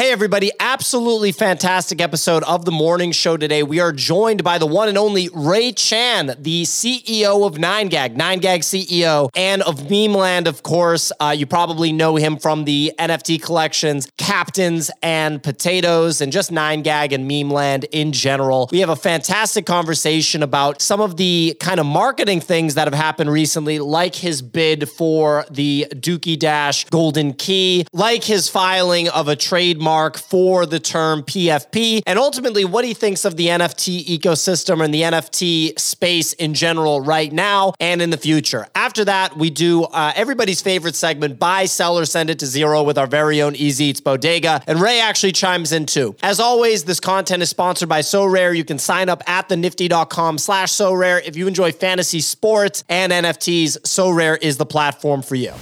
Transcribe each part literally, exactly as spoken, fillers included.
Hey, everybody. Absolutely fantastic episode of the morning show today. We are joined by the one and only Ray Chan, the C E O of nine gag, nine gag C E O, and of MemeLand, of course. Uh, you probably know him from the N F T collections, Captainz and Potatoes, and just nine gag and MemeLand in general. We have a fantastic conversation about some of the kind of marketing things that have happened recently, like his bid for the Dookey Dash Golden Key, like his filing of a trademark for the term P F P, and ultimately what he thinks of the N F T ecosystem and the N F T space in general right now and in the future. After that, we do uh, everybody's favorite segment, buy, sell, or send it to zero with our very own Easy Eats Bodega, and Ray actually chimes in too. As always, this content is sponsored by SoRare. You can sign up at the nifty dot com slash sorare. If you enjoy fantasy sports and N F Ts, SoRare is the platform for you.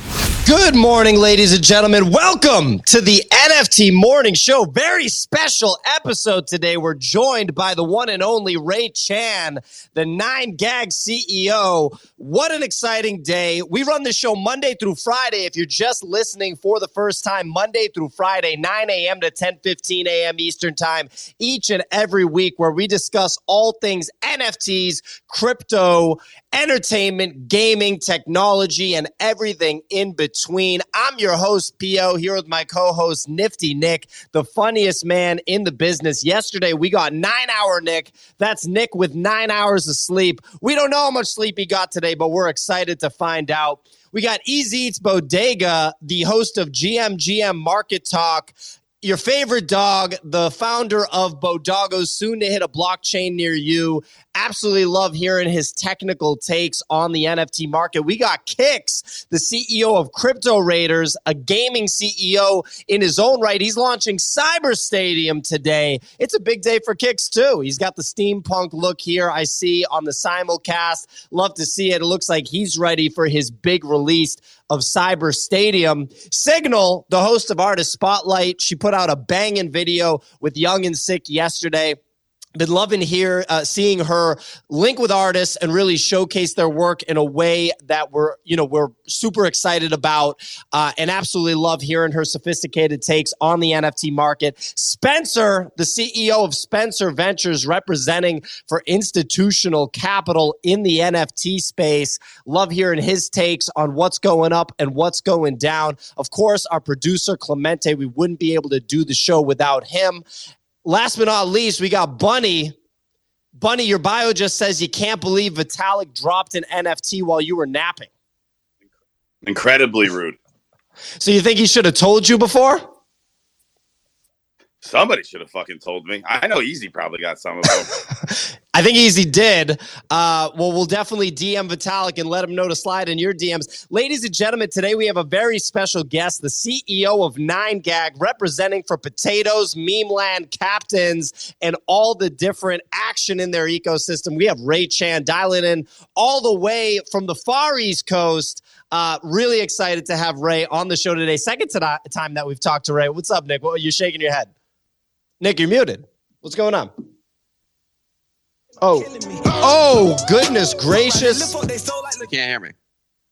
Good morning, ladies and gentlemen. Welcome to the N F T Morning Show. Very special episode today. We're joined by the one and only Ray Chan, the nine gag C E O. What an exciting day. We run this show Monday through Friday. If you're just listening for the first time, Monday through Friday, nine a.m. to ten fifteen a.m. Eastern time, each and every week, where we discuss all things N F Ts, crypto, entertainment, gaming, technology, and everything in between. I'm your host, P O, here with my co-host, Nifty Nick, the funniest man in the business. Yesterday, we got nine-hour Nick. That's Nick with nine hours of sleep. We don't know how much sleep he got today, but we're excited to find out. We got Easy Eats Bodega, the host of G M G M Market Talk, your favorite dog, the founder of Bodago, soon to hit a blockchain near you. Absolutely love hearing his technical takes on the N F T market. We got Kix, the C E O of Crypto Raiders, a gaming C E O in his own right. He's launching Cyber Stadium today. It's a big day for Kix, too. He's got the steampunk look here I see on the simulcast. Love to see it. It looks like he's ready for his big release of Cyber Stadium. Signal, the host of Artist Spotlight, she put out a banging video with Young and Sick yesterday. Been loving here, uh, seeing her link with artists and really showcase their work in a way that we're, you know, we're super excited about, uh, and absolutely love hearing her sophisticated takes on the N F T market. Spencer, the C E O of Spencer Ventures, representing for institutional capital in the N F T space. Love hearing his takes on what's going up and what's going down. Of course, our producer, Clemente, we wouldn't be able to do the show without him. Last but not least, we got Bunny. Bunny, your bio just says you can't believe Vitalik dropped an N F T while you were napping. Incredibly rude. So you think he should have told you before? Somebody should have fucking told me. I know Easy probably got some of them. I think Easy did. Uh, well, we'll definitely D M Vitalik and let him know to slide in your D Ms. Ladies and gentlemen, today we have a very special guest, the C E O of nine gag, representing for Potatoes, MemeLand, Captainz, and all the different action in their ecosystem. We have Ray Chan dialing in all the way from the Far East Coast. Uh, really excited to have Ray on the show today. Second to- time that we've talked to Ray. What's up, Nick? Well, you're shaking your head. Nick, you're muted. What's going on? Oh, oh, goodness gracious. They can't hear me.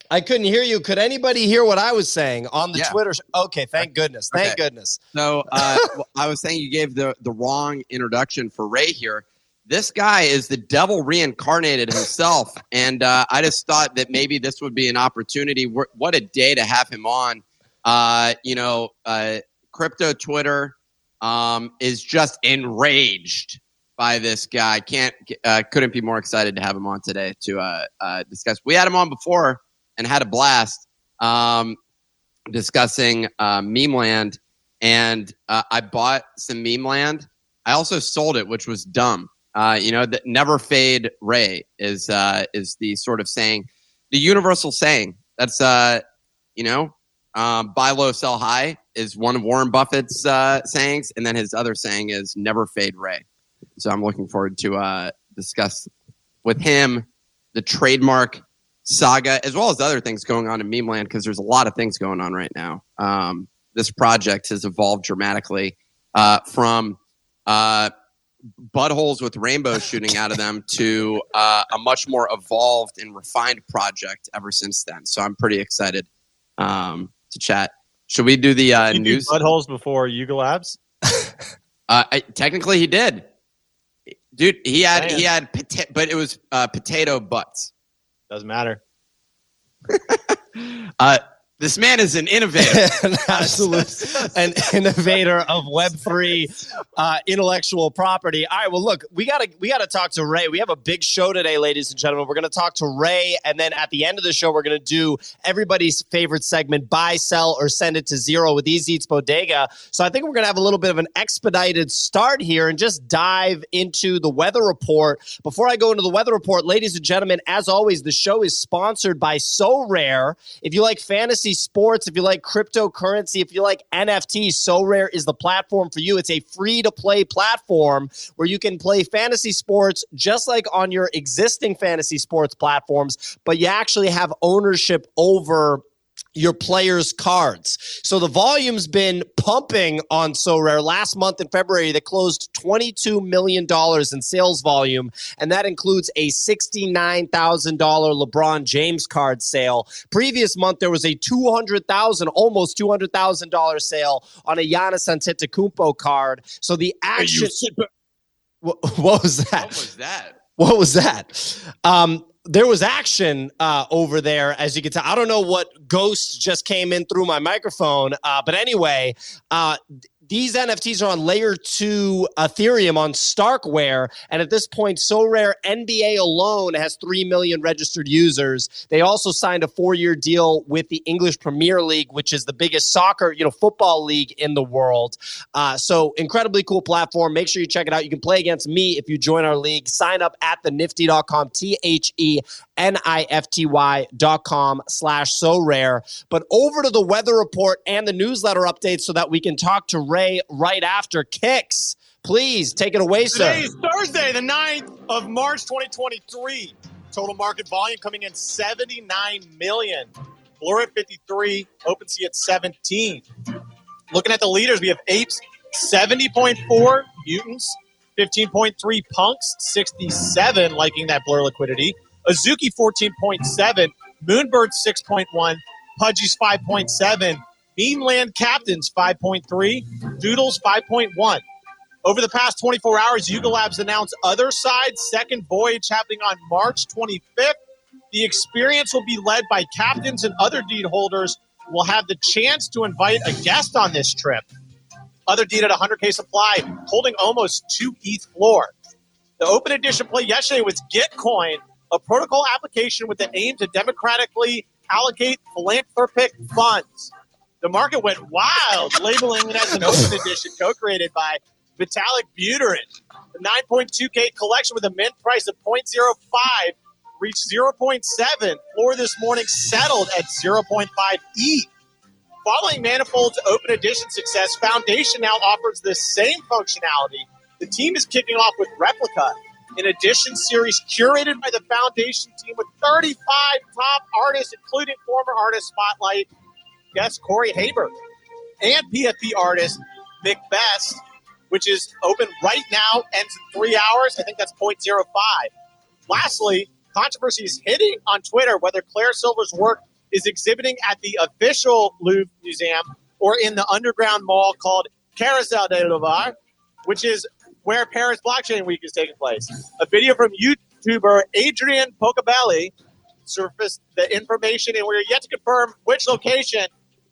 I couldn't hear you. Could anybody hear what I was saying on the yeah. Twitter? Sh- okay, thank goodness. Thank okay. goodness. So uh, I was saying you gave the, the wrong introduction for Ray here. This guy is the devil reincarnated himself. And uh, I just thought that maybe this would be an opportunity. What a day to have him on. Uh, you know, uh, crypto Twitter um, is just enraged by this guy. Can't uh, couldn't be more excited to have him on today to uh, uh, discuss. We had him on before and had a blast um, discussing uh, MemeLand, and uh, I bought some MemeLand. I also sold it, which was dumb. Uh, you know, that never fade Ray is uh, is the sort of saying, the universal saying. That's uh, you know, um, buy low, sell high is one of Warren Buffett's uh, sayings, and then his other saying is never fade Ray. So I'm looking forward to uh, discuss with him the trademark saga, as well as other things going on in MemeLand, because there's a lot of things going on right now. Um, this project has evolved dramatically uh, from uh, buttholes with rainbows shooting out of them to uh, a much more evolved and refined project ever since then. So I'm pretty excited um, to chat. Should we do the uh, news? Buttholes before Yuga Labs? Uh, I, technically, he did, dude. He had Damn. he had, pota- but it was uh, potato butts. Doesn't matter. uh, this man is an innovator, an absolute, an innovator of Web three uh, intellectual property. All right, well, look, we gotta we gotta talk to Ray. We have a big show today, ladies and gentlemen. We're gonna talk to Ray, and then at the end of the show, we're gonna do everybody's favorite segment: buy, sell, or send it to zero with Easy Eats Bodega. So I think we're gonna have a little bit of an expedited start here and just dive into the weather report. Before I go into the weather report, ladies and gentlemen, as always, the show is sponsored by SoRare. If you like fantasy sports, if you like cryptocurrency, if you like N F T, SoRare is the platform for you. It's a free-to-play platform where you can play fantasy sports just like on your existing fantasy sports platforms, but you actually have ownership over your players' cards. So the volume's been pumping on SoRare. Last month in February, they closed twenty-two million dollars in sales volume, and that includes a sixty-nine thousand dollars LeBron James card sale. Previous month, there was a two hundred thousand dollars, almost two hundred thousand dollars sale on a Giannis Antetokounmpo card. So the action... You- what, what was that? What was that? What was that? Um... There was action uh, over there, as you can tell. I don't know what ghost just came in through my microphone, uh, but anyway, uh, these N F Ts are on layer two Ethereum on Starkware, and at this point, SoRare N B A alone has three million registered users. They also signed a four-year deal with the English Premier League, which is the biggest soccer, you know, football league in the world. Uh, so incredibly cool platform. Make sure you check it out. You can play against me if you join our league. Sign up at the nifty dot com, T H E N I F T Y dot com slash SoRare. But over to the weather report and the newsletter updates so that we can talk to Ray right after Kicks. Please take it away, sir. Today is Thursday, the ninth of March, twenty twenty-three. Total market volume coming in seventy-nine million. Blur at fifty-three, OpenSea at seventeen. Looking at the leaders, we have apes, seventy point four, mutants, fifteen point three, punks, sixty-seven, liking that Blur liquidity. Azuki fourteen point seven, Moonbird six point one, Pudgy's five point seven, MemeLand Captainz five point three, Doodles five point one. Over the past twenty-four hours, Yuga Labs announced Other Side, second voyage happening on March twenty-fifth. The experience will be led by captains, and other deed holders will have the chance to invite a guest on this trip. Other deed at one hundred K supply, holding almost two E T H floor. The open edition play yesterday was Gitcoin, a protocol application with the aim to democratically allocate philanthropic funds. The market went wild, labeling it as an open edition co-created by Vitalik Buterin. The nine point two K collection with a mint price of zero point zero five reached zero point seven. Floor this morning settled at zero point five E. Following Manifold's open edition success, Foundation now offers the same functionality. The team is kicking off with Replica, an edition series curated by the Foundation team with thirty-five top artists, including former artist Spotlight guest Corey Haber and P F P artist Mick Best, which is open right now, ends in three hours. I think that's zero point zero five. Lastly, controversy is hitting on Twitter whether Claire Silver's work is exhibiting at the official Louvre Museum or in the underground mall called Carousel de Louvre, which is where Paris Blockchain Week is taking place. A video from YouTuber Adrian Pocabelli surfaced the information, and we're yet to confirm which location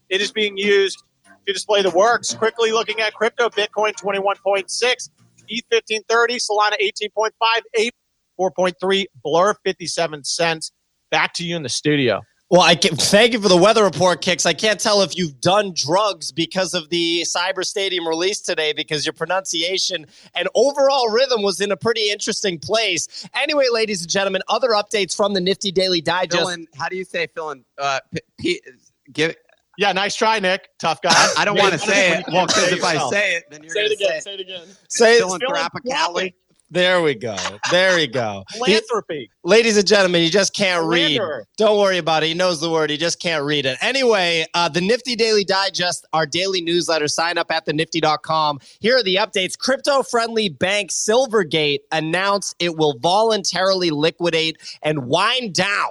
it is being used to display the works. Quickly looking at crypto, Bitcoin twenty-one point six, E T H fifteen thirty, Solana eighteen point five, Ape four point three, Blur fifty-seven cents. Back to you in the studio. Well, I can, thank you for the weather report, Kicks. I can't tell if you've done drugs because of the Cyber Stadium release today, because your pronunciation and overall rhythm was in a pretty interesting place. Anyway, ladies and gentlemen, other updates from the Nifty Daily Digest. Philin, how do you say Philin? Uh, p- p- give it. Yeah, nice try, Nick. Tough guy. I, I don't want to say it. Well, because if I say it, then you're going to say it. Say it again. Say it again. Philanthropically. There we go. There we go. Philanthropy. He, ladies and gentlemen, you just can't read. Don't worry about it. He knows the word. He just can't read it. Anyway, uh, the Nifty Daily Digest, our daily newsletter. Sign up at the nifty dot com. Here are the updates. Crypto-friendly bank Silvergate announced it will voluntarily liquidate and wind down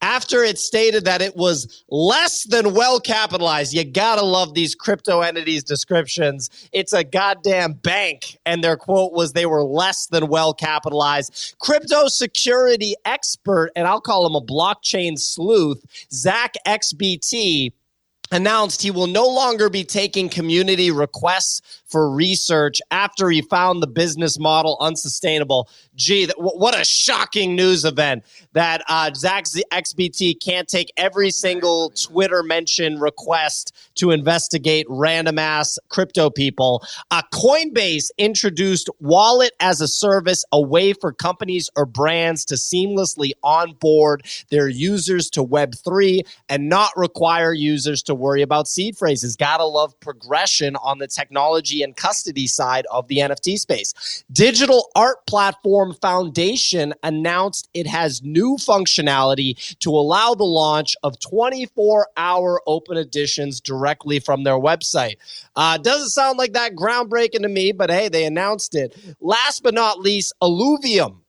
after it stated that it was less than well capitalized. You gotta love these crypto entities' descriptions. It's a goddamn bank, and their quote was they were less than well capitalized. Crypto security expert, and I'll call him a blockchain sleuth, Zach X B T, announced he will no longer be taking community requests for research after he found the business model unsustainable. Gee, that, w- what a shocking news event that uh, Zach X B T can't take every single Twitter mention request to investigate random ass crypto people. Uh, Coinbase introduced wallet as a service, a way for companies or brands to seamlessly onboard their users to Web three and not require users to worry about seed phrases. Gotta love progression on the technology and custody side of the N F T space. Digital art platform Foundation announced it has new functionality to allow the launch of twenty-four hour open editions directly from their website. Uh, doesn't sound like that groundbreaking to me, but hey, they announced it. Last but not least, Alluvium,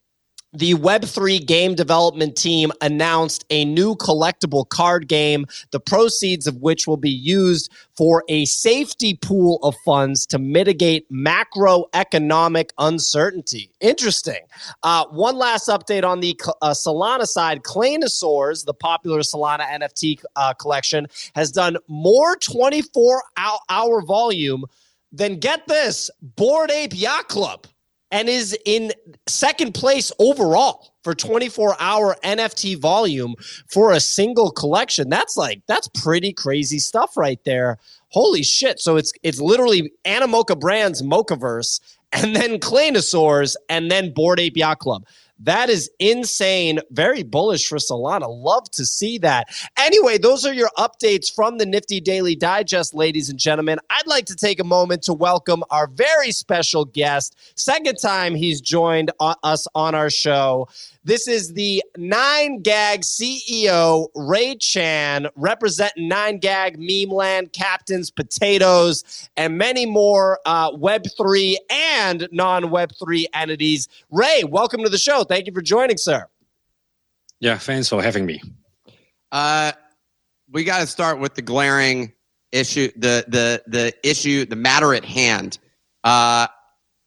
the Web three game development team, announced a new collectible card game, the proceeds of which will be used for a safety pool of funds to mitigate macroeconomic uncertainty. Interesting. Uh, one last update on the uh, Solana side. Claynosaurz, the popular Solana N F T uh, collection, has done more twenty-four hour volume than, get this, Bored Ape Yacht Club, and is in second place overall for twenty-four hour N F T volume for a single collection. That's like, that's pretty crazy stuff right there. Holy shit. So it's it's literally Animoca Brands, Mochaverse, and then Claynosaurz, and then Bored Ape Yacht Club. That is insane. Very bullish for Solana. Love to see that. Anyway, those are your updates from the Nifty Daily Digest, ladies and gentlemen. I'd like to take a moment to welcome our very special guest. Second time he's joined on, us on our show. This is the nine gag C E O, Ray Chan, representing nine gag, MemeLand, Captainz, Potatoes, and many more uh, Web three and non-Web three entities. Ray, welcome to the show. Thank you for joining, sir. Yeah, thanks for having me. Uh, we got to start with the glaring issue, the the the issue, the matter at hand. Uh,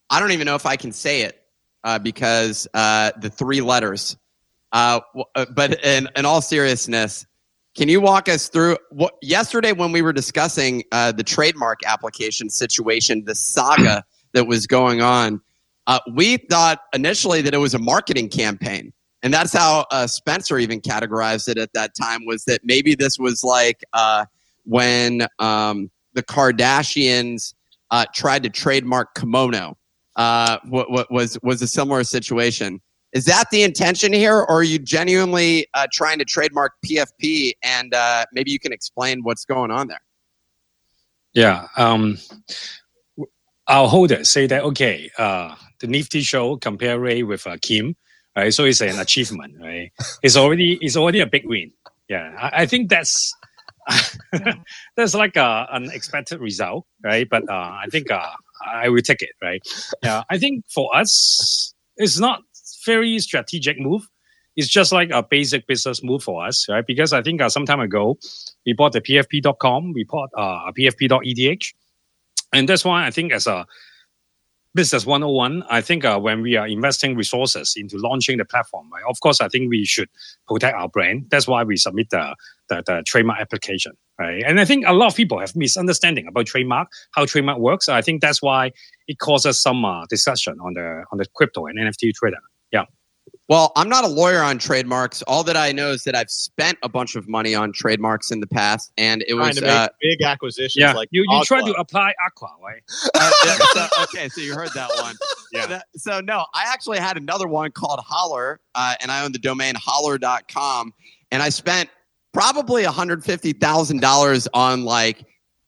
I don't even know if I can say it uh, because uh, the three letters. Uh, but in, in all seriousness, can you walk us through what yesterday when we were discussing uh, the trademark application situation, the saga that was going on? Uh, we thought initially that it was a marketing campaign, and that's how uh, Spencer even categorized it at that time, was that maybe this was like uh, when um, the Kardashians uh, tried to trademark kimono. Uh, what, what was was a similar situation. Is that the intention here, or are you genuinely uh, trying to trademark P F P? And uh, maybe you can explain what's going on there. Yeah. Um, our holders say that, okay, uh, the Nifty show compare Ray with uh, Kim, right? So it's an achievement, right? It's already it's already a big win. Yeah, I, I think that's that's like an unexpected result, right? But uh, I think uh, I will take it, right? Yeah, I think for us, it's not very strategic move. It's just like a basic business move for us, right? Because I think uh, some time ago, we bought the P F P dot com, we bought uh, P F P dot E D H, and that's why I think as a business one oh one, I think uh, when we are investing resources into launching the platform, right, of course, I think we should protect our brand. That's why we submit the, the, the trademark application, right? And I think a lot of people have misunderstanding about trademark, how trademark works. I think that's why it causes some uh, discussion on the on the crypto and N F T trader. Yeah. Well, I'm not a lawyer on trademarks. All that I know is that I've spent a bunch of money on trademarks in the past, and it was to make uh, big acquisitions. Yeah. Like you, you tried to apply Aqua, right? Uh, yeah, so, okay, so you heard that one. Yeah. That, so no, I actually had another one called Holler, uh, and I own the domain holler dot com, and I spent probably one hundred fifty thousand dollars on like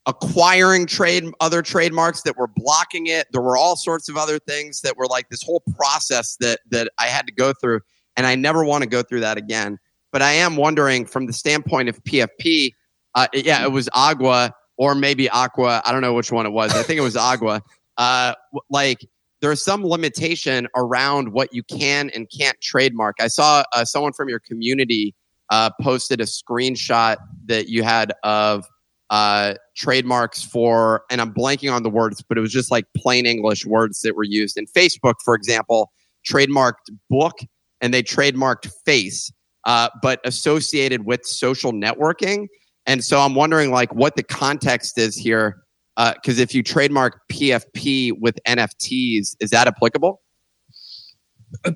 acquiring trade other trademarks that were blocking it. There were all sorts of other things that were like this whole process that that I had to go through, and I never want to go through that again. But I am wondering from the standpoint of P F P, uh, yeah, it was Agua or maybe Aqua. I don't know which one it was. I think it was Agua. Uh, like there's some limitation around what you can and can't trademark. I saw uh, someone from your community uh, posted a screenshot that you had of uh, trademarks for, and I'm blanking on the words, but it was just like plain English words that were used. And Facebook, for example, trademarked book and they trademarked face, uh, but associated with social networking. And so I'm wondering like what the context is here. Because uh, if you trademark P F P with N F Ts, is that applicable?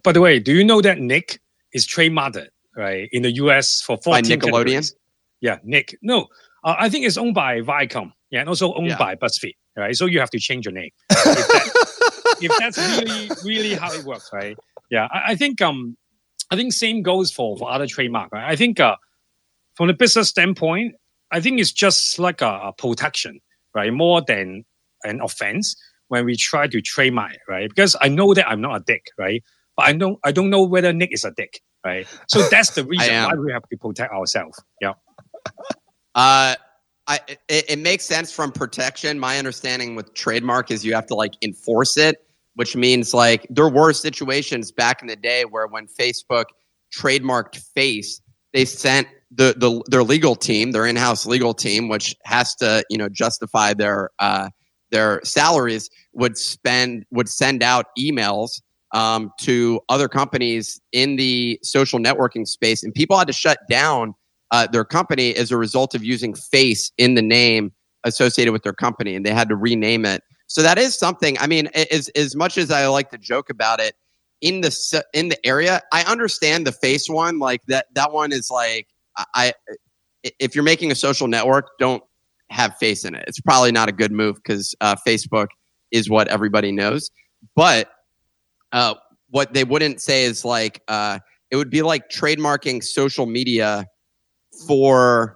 By the way, do you know that Nick is trademarked, right, in the U S for fourteen by Nickelodeon? Countries? Yeah, Nick. No, uh, I think it's owned by Viacom. Yeah, and also owned yeah. by BuzzFeed, right? So you have to change your name. If, that, if that's really, really how it works, right? Yeah, I, I think um, I think same goes for, for other trademark, right? I think uh, from the business standpoint, I think it's just like a, a protection, right? More than an offense when we try to trademark, right? Because I know that I'm not a dick, right? But I don't, I don't know whether Nick is a dick, right? So that's the reason why we have to protect ourselves. Yeah. Uh, I, it, it makes sense from protection. My understanding with trademark is you have to like enforce it, which means like there were situations back in the day where when Facebook trademarked face, they sent the, the their legal team, their in-house legal team, which has to, you know, justify their uh, their salaries, would spend would send out emails um, to other companies in the social networking space, and people had to shut down uh, their company as a result of using face in the name associated with their company, and they had to rename it. So that is something. I mean, as as much as I like to joke about it, in the in the area, I understand the face one. Like that that one is like. I, if you're making a social network, don't have face in it. It's probably not a good move because uh, Facebook is what everybody knows. But uh, what they wouldn't say is like, uh, it would be like trademarking social media for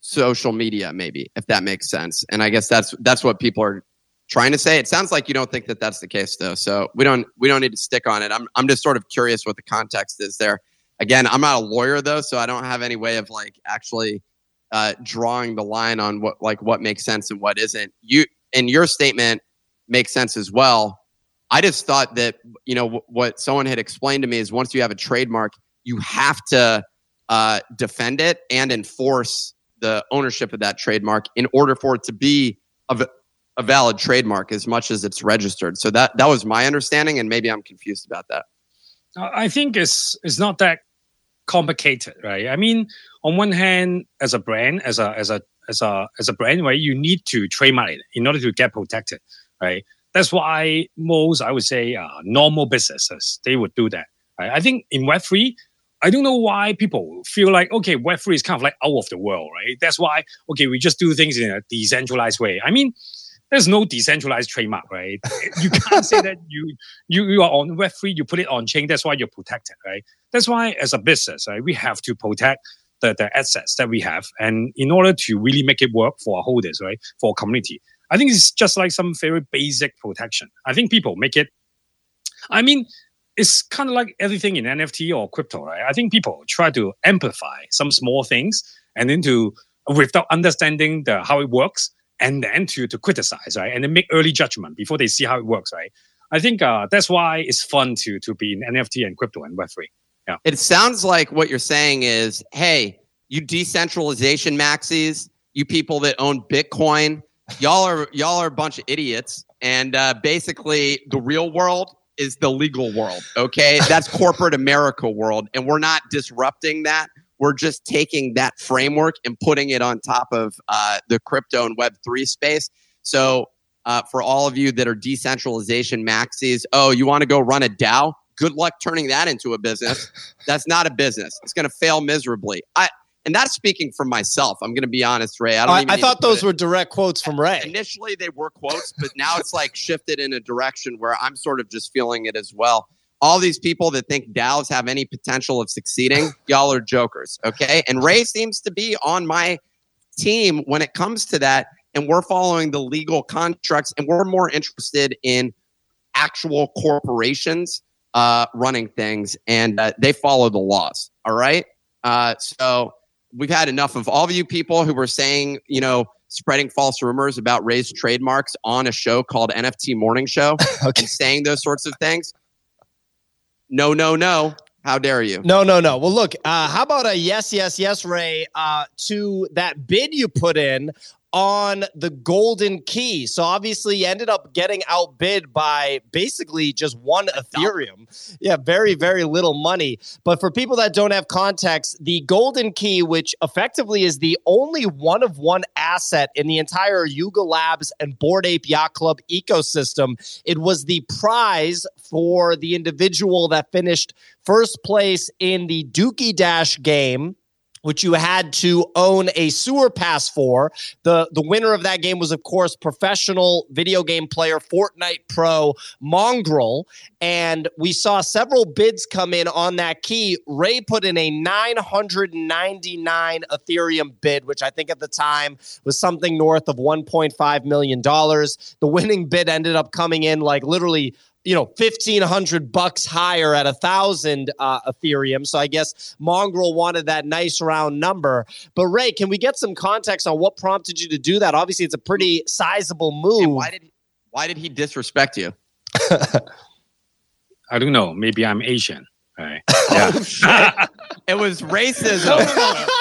social media, maybe, if that makes sense. And I guess that's that's what people are trying to say. It sounds like you don't think that that's the case, though. So we don't we don't need to stick on it. I'm I'm just sort of curious what the context is there. Again, I'm not a lawyer though, so I don't have any way of like actually uh, drawing the line on what like what makes sense and what isn't. You and your statement makes sense as well. I just thought that you know w- what someone had explained to me is once you have a trademark, you have to uh, defend it and enforce the ownership of that trademark in order for it to be a, a valid trademark as much as it's registered. So that that was my understanding, and maybe I'm confused about that. I think it's it's not that complicated, right? I mean, on one hand, as a brand, as a as a as a as a brand, right, you need to trademark it in order to get protected, right? That's why most, I would say, uh, normal businesses, they would do that, right? I think in Web three, I don't know why people feel like, okay, Web three is kind of like out of the world, right? That's why, okay, we just do things in a decentralized way. I mean, there's no decentralized trademark, right? You can't say that you, you you are on Web three, you put it on chain, that's why you're protected, right? That's why as a business, right, we have to protect the, the assets that we have. And in order to really make it work for our holders, right, for our community, I think it's just like some very basic protection. I think people make it, I mean, it's kind of like everything in N F T or crypto, right? I think people try to amplify some small things and then to, without understanding the how it works, and then to, to criticize, right? And then make early judgment before they see how it works, right? I think uh, that's why it's fun to to be in N F T and crypto and Web three. Yeah. It sounds like what you're saying is, hey, you decentralization maxis, you people that own Bitcoin, y'all are y'all are a bunch of idiots. And uh, basically the real world is the legal world, okay? That's corporate America world. And we're not disrupting that. We're just taking that framework and putting it on top of uh, the crypto and Web three space. So uh, for all of you that are decentralization maxis, oh, you want to go run a DAO? Good luck turning that into a business. That's not a business. It's going to fail miserably. I And that's speaking for myself. I'm going to be honest, Ray. I, don't I, even I thought those were direct quotes from Ray. Initially, they were quotes, but now it's like shifted in a direction where I'm sort of just feeling it as well. All these people that think DAOs have any potential of succeeding, y'all are jokers, okay? And Ray seems to be on my team when it comes to that, and we're following the legal contracts, and we're more interested in actual corporations uh, running things, and uh, they follow the laws, all right? Uh, so we've had enough of all of you people who were saying, you know, spreading false rumors about Ray's trademarks on a show called N F T Morning Show okay. and saying those sorts of things. No, no, no. How dare you? No, no, no. Well, look, uh, how about a yes, yes, yes, Ray, uh, to that bid you put in on the golden key. So obviously you ended up getting outbid by basically just one Ethereum. Yeah, very, very little money. But for people that don't have context, the golden key, which effectively is the only one of one asset in the entire Yuga Labs and Bored Ape Yacht Club ecosystem, it was the prize for the individual that finished first place in the Dookey Dash game, which you had to own a sewer pass for. The the winner of that game was, of course, professional video game player, Fortnite pro, Mongrel. And we saw several bids come in on that key. Ray put in a nine hundred ninety-nine Ethereum bid, which I think at the time was something north of one point five million dollars. The winning bid ended up coming in like literally, you know, fifteen hundred bucks higher at a thousand uh, Ethereum. So I guess Mongrel wanted that nice round number. But Ray, can we get some context on what prompted you to do that? Obviously, it's a pretty sizable move. And why did he, why did he disrespect you? I don't know. Maybe I'm Asian. All right. Yeah. Oh, shit. It was racism.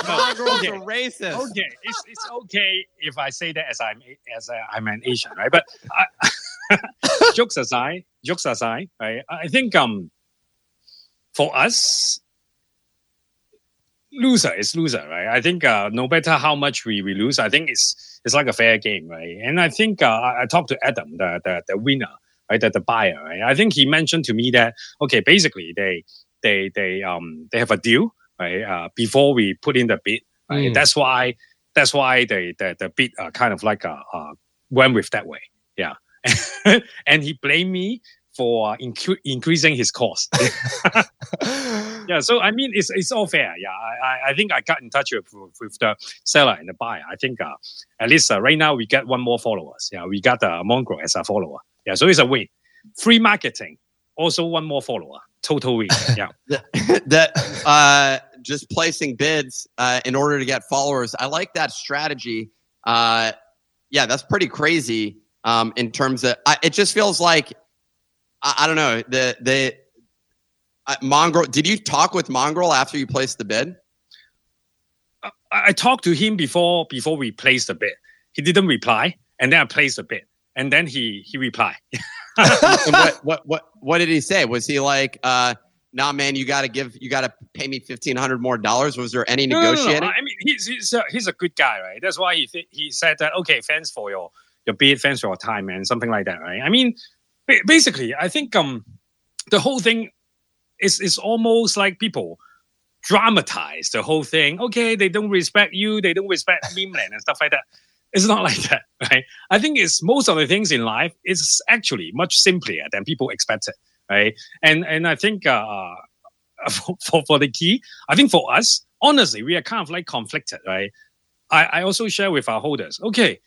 Mongrel's a racist. Okay, it's, it's okay if I say that as I'm as I, I'm an Asian, right? But. I, jokes aside, jokes aside, right? I think um, for us, loser is loser, right? I think uh, no matter how much we, we lose, I think it's it's like a fair game, right? And I think uh, I talked to Adam, the the, the winner, right? The, the buyer, right? I think he mentioned to me that okay, basically they they they um they have a deal, right? Uh, before we put in the bid, right? Mm. That's why that's why they the the bid uh, kind of like uh, uh went with that way, yeah. And he blamed me for incu- increasing his cost. Yeah, so I mean, it's it's all fair. Yeah, I I think I got in touch with with the seller and the buyer. I think uh, at least uh, right now we got one more followers. Yeah, we got uh, Mongrel as a follower. Yeah, so it's a win. Free marketing, also one more follower. Total win. Yeah, that uh, just placing bids uh, in order to get followers. I like that strategy. Uh, yeah, that's pretty crazy. Um, in terms of, I, it just feels like, I, I don't know, the, the uh, Mongrel, did you talk with Mongrel after you placed the bid? I, I talked to him before, before we placed the bid. He didn't reply. And then I placed the bid and then he, he replied. what, what, what, what did he say? Was he like, uh, nah, man, you got to give, you got to pay me fifteen hundred dollars more dollars. Was there any no, negotiating? No, no. I mean, he's, he's a, he's a good guy, right? That's why he, th- he said that, okay, thanks for your, your bid, thanks for your time, and something like that, right? I mean, b- basically, I think um, the whole thing is is almost like people dramatize the whole thing. Okay, they don't respect you, they don't respect MemeLand and stuff like that. It's not like that, right? I think it's most of the things in life is actually much simpler than people expected, right? And and I think uh, for, for for the key, I think for us, honestly, we are kind of like conflicted, right? I, I also share with our holders, okay,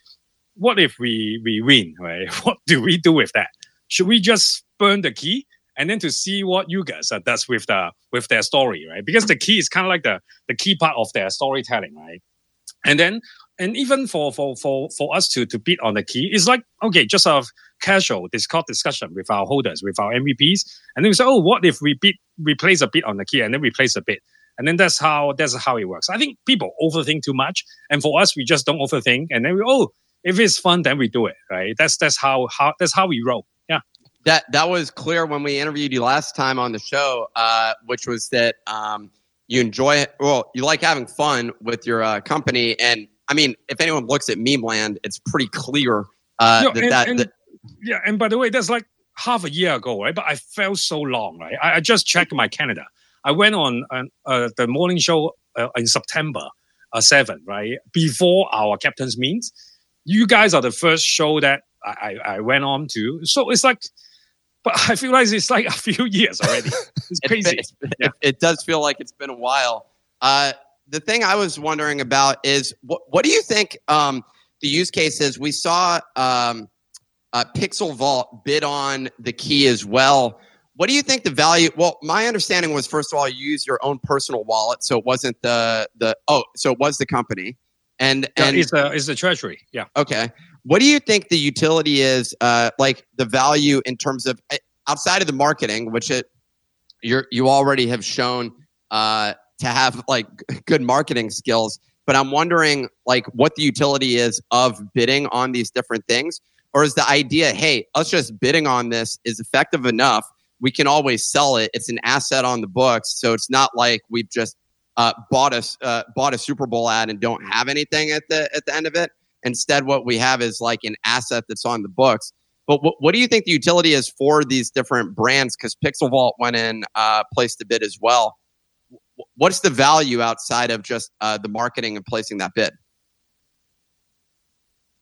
what if we, we win, right? What do we do with that? Should we just burn the key and then to see what you guys are does with the with their story, right? Because the key is kind of like the, the key part of their storytelling, right? And then and even for for for, for us to, to bid on the key, it's like okay, just a casual Discord discussion with our holders, with our M V Ps, and then we say, oh, what if we bid we place a bid on the key and then we place a bid? And then that's how that's how it works. I think people overthink too much, and for us, we just don't overthink, and then we oh. If it's fun, then we do it, right? That's that's how, how that's how we roll. Yeah, that that was clear when we interviewed you last time on the show, uh, which was that um, you enjoy well, you like having fun with your uh, company, and I mean, if anyone looks at MemeLand, it's pretty clear uh, no, that, and, that, and, that. Yeah, and by the way, that's like half a year ago, right? But I felt so long, right? I, I just checked my calendar. I went on uh, uh, the morning show uh, in September uh, seven, right, before our Captainz meet. You guys are the first show that I, I went on to. So it's like, but I feel like it's like a few years already. It's crazy. It's been, yeah. It does feel like it's been a while. Uh, the thing I was wondering about is what, what do you think um, the use case is? We saw um, uh, Pixel Vault bid on the key as well. What do you think the value? Well, my understanding was, first of all, you use your own personal wallet. So it wasn't the, the oh, so it was the company. And, and it's the it's the treasury. Yeah. Okay. What do you think the utility is, uh, like the value in terms of outside of the marketing, which it you're, you already have shown uh, to have like good marketing skills. But I'm wondering like what the utility is of bidding on these different things. Or is the idea, hey, us just bidding on this is effective enough. We can always sell it. It's an asset on the books. So it's not like we've just uh, bought, a, uh, bought a Super Bowl ad and don't have anything at the at the end of it. Instead, what we have is like an asset that's on the books. But w- what do you think the utility is for these different brands? Because Pixel Vault went in, uh, placed a bid as well. W- what's the value outside of just uh, the marketing and placing that bid?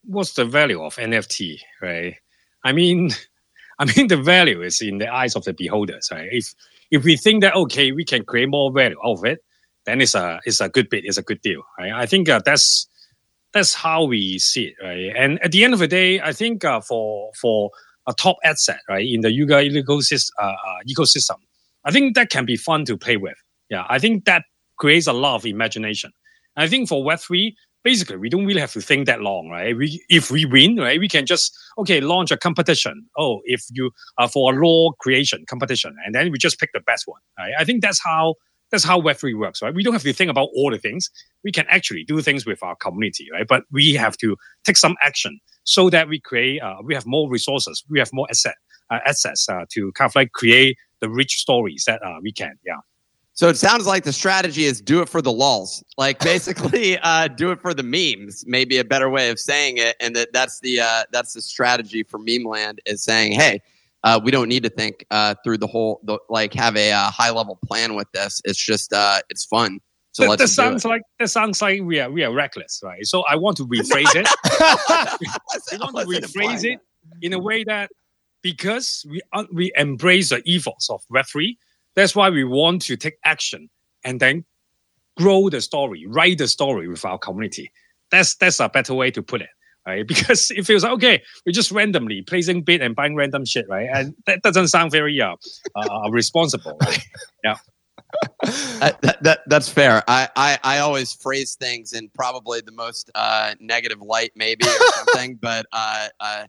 What's the value of N F T, right? I mean, I mean the value is in the eyes of the beholders, right? If if we think that okay, we can create more value out of it, then it's a it's a good bid, it's a good deal, right? I think uh, that's that's how we see it, right? And at the end of the day, I think uh, for for a top asset, right, in the Yuga ecosystem, uh, uh, ecosystem, I think that can be fun to play with. Yeah, I think that creates a lot of imagination. And I think for Web three. Basically, we don't really have to think that long, right? We, if we win, right, we can just, okay, launch a competition. Oh, if you are uh, for a law creation competition, and then we just pick the best one, right? I think that's how that's how Web three works, right? We don't have to think about all the things. We can actually do things with our community, right? But we have to take some action so that we create, uh, we have more resources, we have more asset, uh, access uh, to kind of like create the rich stories that uh, we can, yeah. So it sounds like the strategy is do it for the lulz, like basically uh, do it for the memes, maybe a better way of saying it. And that that's the uh, that's the strategy for MemeLand is saying, hey, uh, we don't need to think uh, through the whole, the, like have a uh, high level plan with this. It's just uh, it's fun. So that, let's that sounds like that sounds like we are we are reckless, right? So I want to rephrase it. I want to rephrase it in a way that because we uh, we embrace the ethos of Web three. That's why we want to take action and then grow the story, write the story with our community. That's that's a better way to put it, right? Because it feels like, okay, we're just randomly placing bid and buying random shit, right? And that doesn't sound very uh, uh, responsible, right? Yeah. Uh, that, that, that's fair. I, I, I always phrase things in probably the most uh, negative light maybe or something, but uh, uh,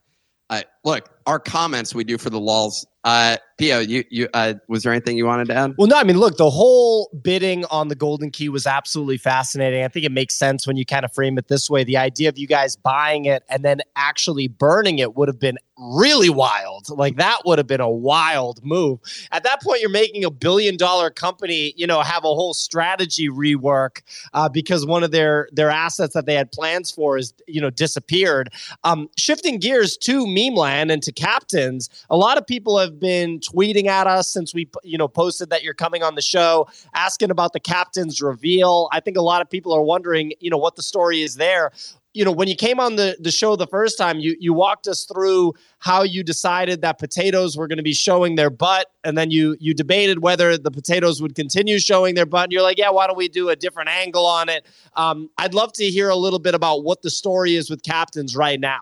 uh, look, our comments we do for the lulz. Uh, Pio, you, you, uh, was there anything you wanted to add? Well, no, I mean, look, the whole bidding on the golden key was absolutely fascinating. I think it makes sense when you kind of frame it this way. The idea of you guys buying it and then actually burning it would have been really wild. Like that would have been a wild move. At that point, you're making a billion dollar company, you know, have a whole strategy rework, uh, because one of their, their assets that they had plans for is, you know, disappeared. Um, shifting gears to MemeLand and to Captainz, a lot of people have been tweeting at us since we, you know, posted that you're coming on the show, asking about the Captainz reveal. I think a lot of people are wondering, you know, what the story is there. You know, when you came on the, the show the first time, you you walked us through how you decided that potatoes were going to be showing their butt, and then you you debated whether the potatoes would continue showing their butt. And you're like, yeah, why don't we do a different angle on it? Um, I'd love to hear a little bit about what the story is with Captainz right now.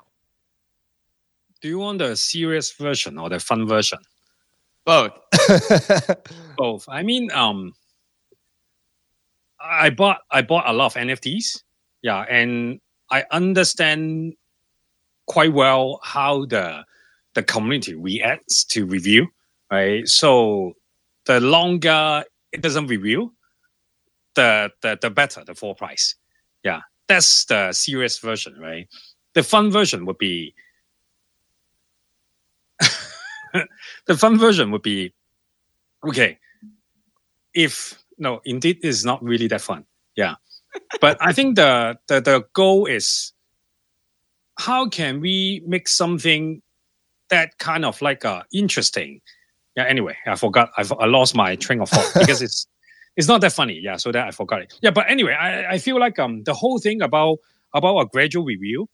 Do you want the serious version or the fun version? Both. Both. I mean, um, I bought I bought a lot of N F Ts. Yeah, and I understand quite well how the the community reacts to review, right? So the longer it doesn't review, the the the better the floor price. Yeah, that's the serious version, right? The fun version would be. The fun version would be, okay, if, no, indeed, it's not really that fun. Yeah. But I think the, the the goal is, how can we make something that kind of like uh, interesting? Yeah, anyway, I forgot. I've, I lost my train of thought because it's it's not that funny. Yeah, so that I forgot it. Yeah, but anyway, I, I feel like um the whole thing about, about a gradual review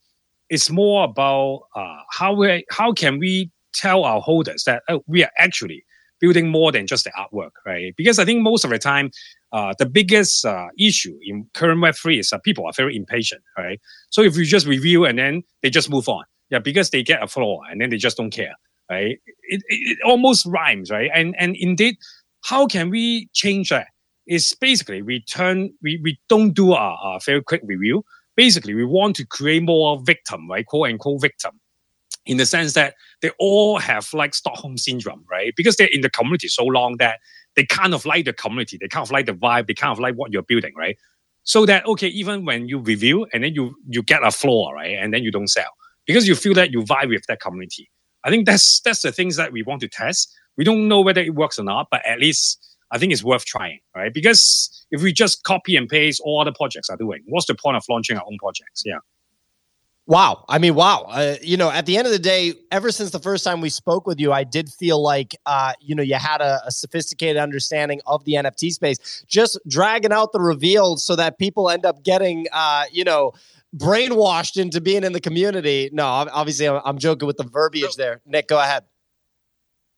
is more about uh how we, how can we tell our holders that oh, we are actually building more than just the artwork, right? Because I think most of the time, uh, the biggest uh, issue in current Web three is that people are very impatient, right? So if you just review and then they just move on, yeah, because they get a flaw and then they just don't care, right? It, it, it almost rhymes, right? And and indeed, how can we change that? It's basically we turn we we don't do our, our very quick review. Basically, we want to create more victim, right? Quote unquote victim. In the sense that they all have like Stockholm syndrome, right? Because they're in the community so long that they kind of like the community. They kind of like the vibe. They kind of like what you're building, right? So that, okay, even when you review and then you you get a floor, right? And then you don't sell because you feel that you vibe with that community. I think that's that's the things that we want to test. We don't know whether it works or not, but at least I think it's worth trying, right? Because if we just copy and paste all other projects are doing, what's the point of launching our own projects? Yeah. Wow. I mean, wow. Uh, you know, at the end of the day, ever since the first time we spoke with you, I did feel like, uh, you know, you had a, a sophisticated understanding of the N F T space, just dragging out the reveal so that people end up getting, uh, you know, brainwashed into being in the community. No, obviously I'm, I'm joking with the verbiage there. Nick, go ahead.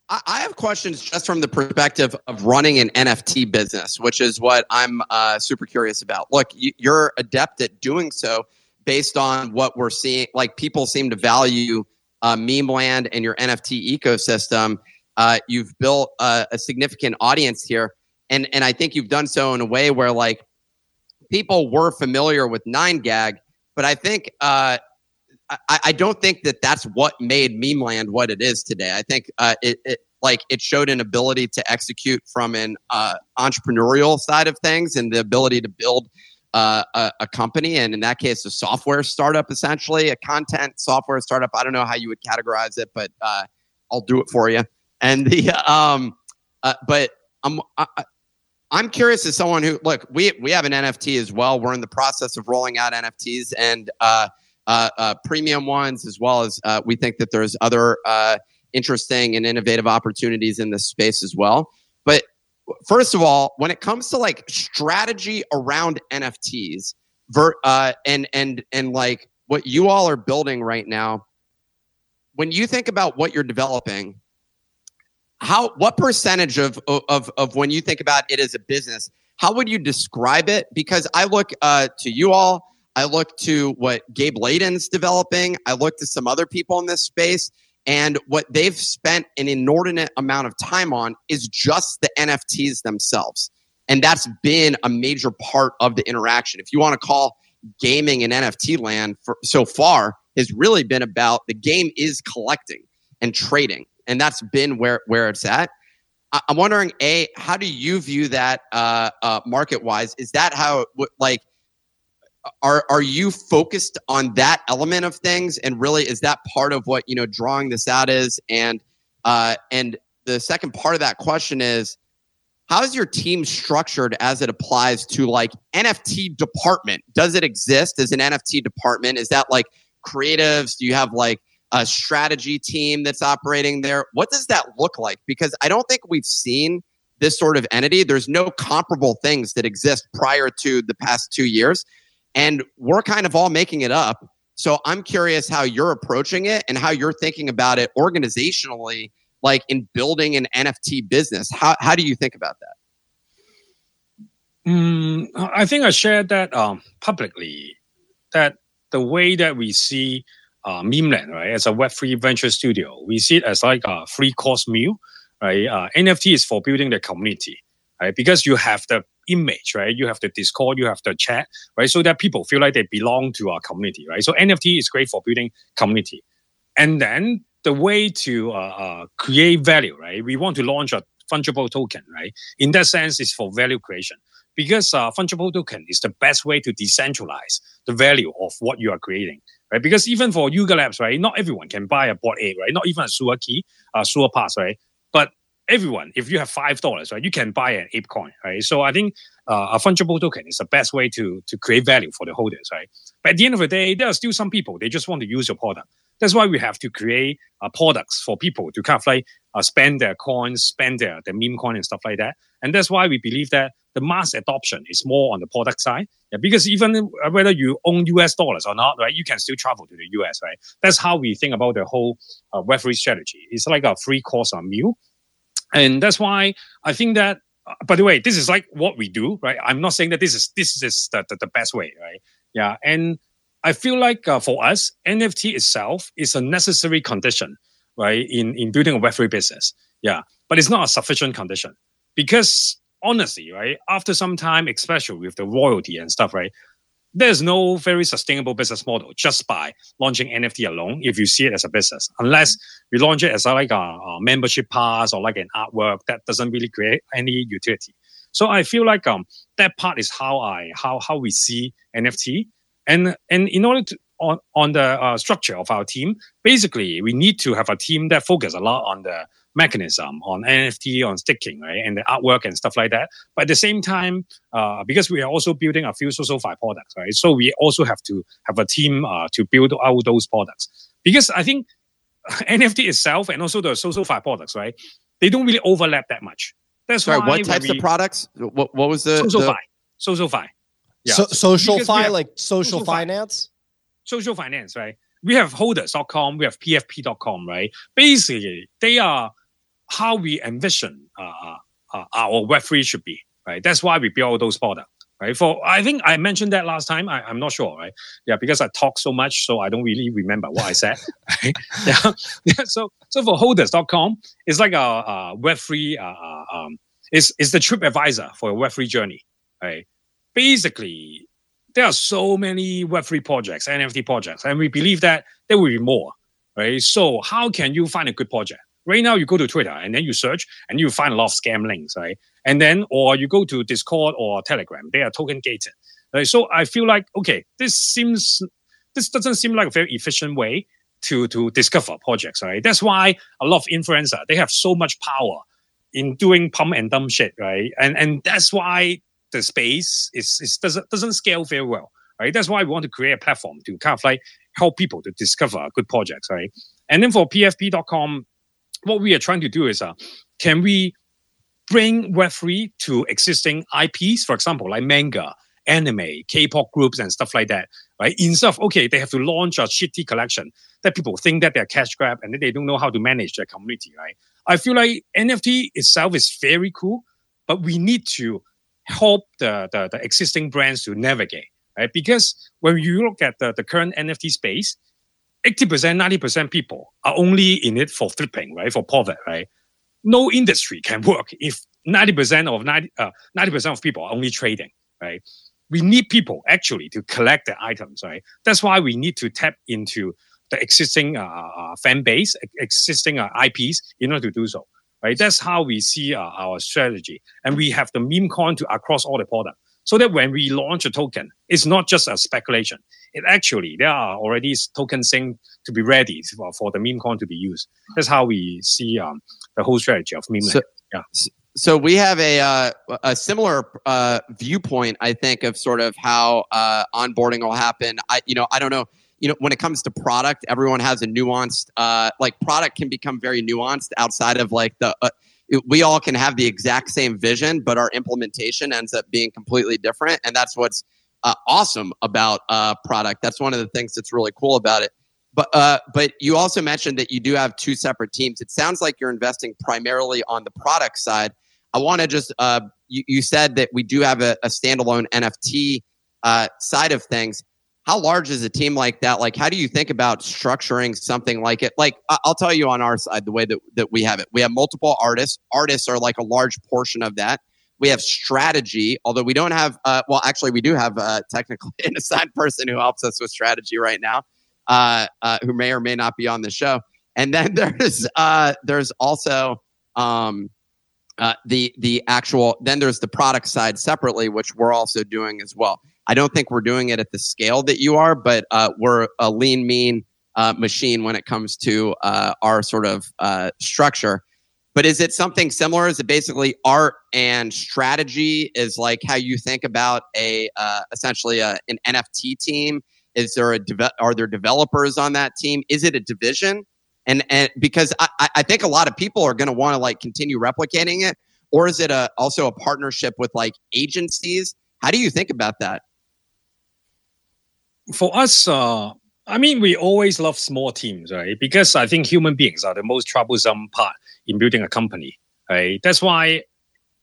I have questions just from the perspective of running an N F T business, which is what I'm uh, super curious about. Look, you're adept at doing so based on what we're seeing. Like, people seem to value uh, MemeLand and your N F T ecosystem. Uh, you've built a, a significant audience here. And, and I think you've done so in a way where, like, people were familiar with nine gag, but I think... Uh, I, I don't think that that's what made MemeLand what it is today. I think uh, it, it like it showed an ability to execute from an uh, entrepreneurial side of things and the ability to build uh, a, a company, and in that case, a software startup, essentially a content software startup. I don't know how you would categorize it, but uh, I'll do it for you. And the um, uh, but I'm I, I'm curious as someone who look we we have an N F T as well. We're in the process of rolling out N F Ts and. Uh, Uh, uh, premium ones, as well as uh, we think that there's other uh, interesting and innovative opportunities in this space as well. But first of all, when it comes to like strategy around N F Ts ver- uh, and and and like what you all are building right now, when you think about what you're developing, how what percentage of of of when you think about it as a business, how would you describe it? Because I look uh, to you all. I look to what Gabe Layden's developing. I look to some other people in this space. And what they've spent an inordinate amount of time on is just the N F Ts themselves. And that's been a major part of the interaction. If you want to call gaming an N F T land for, so far, has really been about the game is collecting and trading. And that's been where, where it's at. I, I'm wondering, A, how do you view that uh, uh, market-wise? Is that how, it, like... Are are you focused on that element of things, and really is that part of what you know drawing this out is? And uh, and the second part of that question is, how is your team structured as it applies to like N F T department? Does it exist as an N F T department? Is that like creatives? Do you have like a strategy team that's operating there? What does that look like? Because I don't think we've seen this sort of entity. There's no comparable things that exist prior to the past two years. And we're kind of all making it up. So I'm curious how you're approaching it and how you're thinking about it organizationally, like in building an N F T business. How how do you think about that? Mm, I think I shared that um, publicly, that the way that we see uh, MemeLand, right, as a Web three venture studio, we see it as like a three-course meal, right? Uh, N F T is for building the community, right? Because you have the image, right? You have the Discord, you have the chat, right? So that people feel like they belong to our community, right? So N F T is great for building community. And then the way to uh, uh, create value, right? We want to launch a fungible token, right? In that sense, it's for value creation because uh, fungible token is the best way to decentralize the value of what you are creating, right? Because even for Yuga Labs, right? Not everyone can buy a Bored Ape, right? Not even a S U A key, a S U A pass, right? But everyone, if you have five dollars, right, you can buy an ape coin, right? So I think uh, a fungible token is the best way to, to create value for the holders, right? But at the end of the day, there are still some people, they just want to use your product. That's why we have to create uh, products for people to kind of like uh, spend their coins, spend their, their meme coin and stuff like that. And that's why we believe that the mass adoption is more on the product side. Yeah, because even whether you own U S dollars or not, right, you can still travel to the U S, right? That's how we think about the whole uh, Web three strategy. It's like a free course on meal. And that's why I think that, uh, by the way, this is like what we do, right? I'm not saying that this is this is the, the, the best way, right? Yeah. And I feel like uh, for us, N F T itself is a necessary condition, right? In, in building a Web three business. Yeah. But it's not a sufficient condition because honestly, right? After some time, especially with the royalty and stuff, right? There's no very sustainable business model just by launching N F T alone if you see it as a business. Unless you launch it as like a, a membership pass or like an artwork, that doesn't really create any utility. So I feel like um that part is how I how how we see N F T. And and in order to on on the uh, structure of our team, basically we need to have a team that focus a lot on the mechanism, on N F T, on staking, right, and the artwork and stuff like that. But at the same time, uh, because we are also building a few SocialFi products, right? So we also have to have a team uh, to build out those products. Because I think N F T itself and also the SocialFi products, right, they don't really overlap that much. That's Sorry, why what types we, of products? What, what was the SocialFi? The... SocialFi, yeah. So, SocialFi, like social, social finance. Social finance, right? We have Holders dot com, we have P F P dot com, right? Basically, they are how we envision uh, uh, our Web three should be, right? That's why we build all those products, right? For I think I mentioned that last time. I, I'm not sure, right? Yeah, because I talk so much, so I don't really remember what I said. Right? Yeah. yeah. So, so for Holders dot com, it's like a, a Web three. Uh, um, it's it's the trip advisor for a Web three journey, right? Basically, there are so many Web three projects, N F T projects, and we believe that there will be more, right? So, how can you find a good project? Right now, you go to Twitter and then you search and you find a lot of scam links, right? And then, or you go to Discord or Telegram, they are token gated, right? So I feel like, okay, this seems, this doesn't seem like a very efficient way to, to discover projects, right? That's why a lot of influencers, they have so much power in doing pump and dump shit, right? And, and that's why the space is, is doesn't, doesn't scale very well, right? That's why we want to create a platform to kind of like help people to discover good projects, right? And then for P F P dot com, what we are trying to do is, uh, can we bring Web three to existing I Ps, for example, like manga, anime, K-pop groups and stuff like that, right? Instead of, okay, they have to launch a shitty collection that people think that they're cash grab and then they don't know how to manage their community, right? I feel like N F T itself is very cool, but we need to help the, the, the existing brands to navigate, right? Because when you look at the, the current N F T space, eighty percent, ninety percent people are only in it for flipping, right? For profit, right? No industry can work if ninety percent of ninety, uh, ninety percent of people are only trading, right? We need people actually to collect the items, right? That's why we need to tap into the existing uh, fan base, existing uh, I Ps in order to do so, right? That's how we see uh, our strategy. And we have the meme coin to across all the products, so that when we launch a token, it's not just a speculation. It actually, there are already tokens thing to be ready for, for the meme coin to be used. That's how we see um, the whole strategy of MemeLand. So, yeah. so we have a uh, a similar uh, viewpoint, I think, of sort of how uh, onboarding will happen. I, you know, I don't know. You know, when it comes to product, everyone has a nuanced. Uh, like product can become very nuanced outside of like the. Uh, We all can have the exact same vision, but our implementation ends up being completely different. And that's what's uh, awesome about uh, product. That's one of the things that's really cool about it. But uh, but you also mentioned that you do have two separate teams. It sounds like you're investing primarily on the product side. I want to just, uh, you, you said that we do have a, a standalone N F T uh, side of things. How large is a team like that? Like, how do you think about structuring something like it? Like, I'll tell you on our side, the way that, that we have it. We have multiple artists. Artists are like a large portion of that. We have strategy, although we don't have, uh, well, actually, we do have uh, technically an assigned person who helps us with strategy right now, uh, uh, who may or may not be on the show. And then there's uh, there's also um, uh, the the actual, then there's the product side separately, which we're also doing as well. I don't think we're doing it at the scale that you are, but uh, we're a lean, mean uh, machine when it comes to uh, our sort of uh, structure. But is it something similar? Is it basically art and strategy is like how you think about a uh, essentially a, an N F T team? Is there a de- are there developers on that team? Is it a division? And and because I, I think a lot of people are going to want to like continue replicating it, or is it a, also a partnership with like agencies? How do you think about that? For us, uh, I mean, we always love small teams, right? Because I think human beings are the most troublesome part in building a company, right? That's why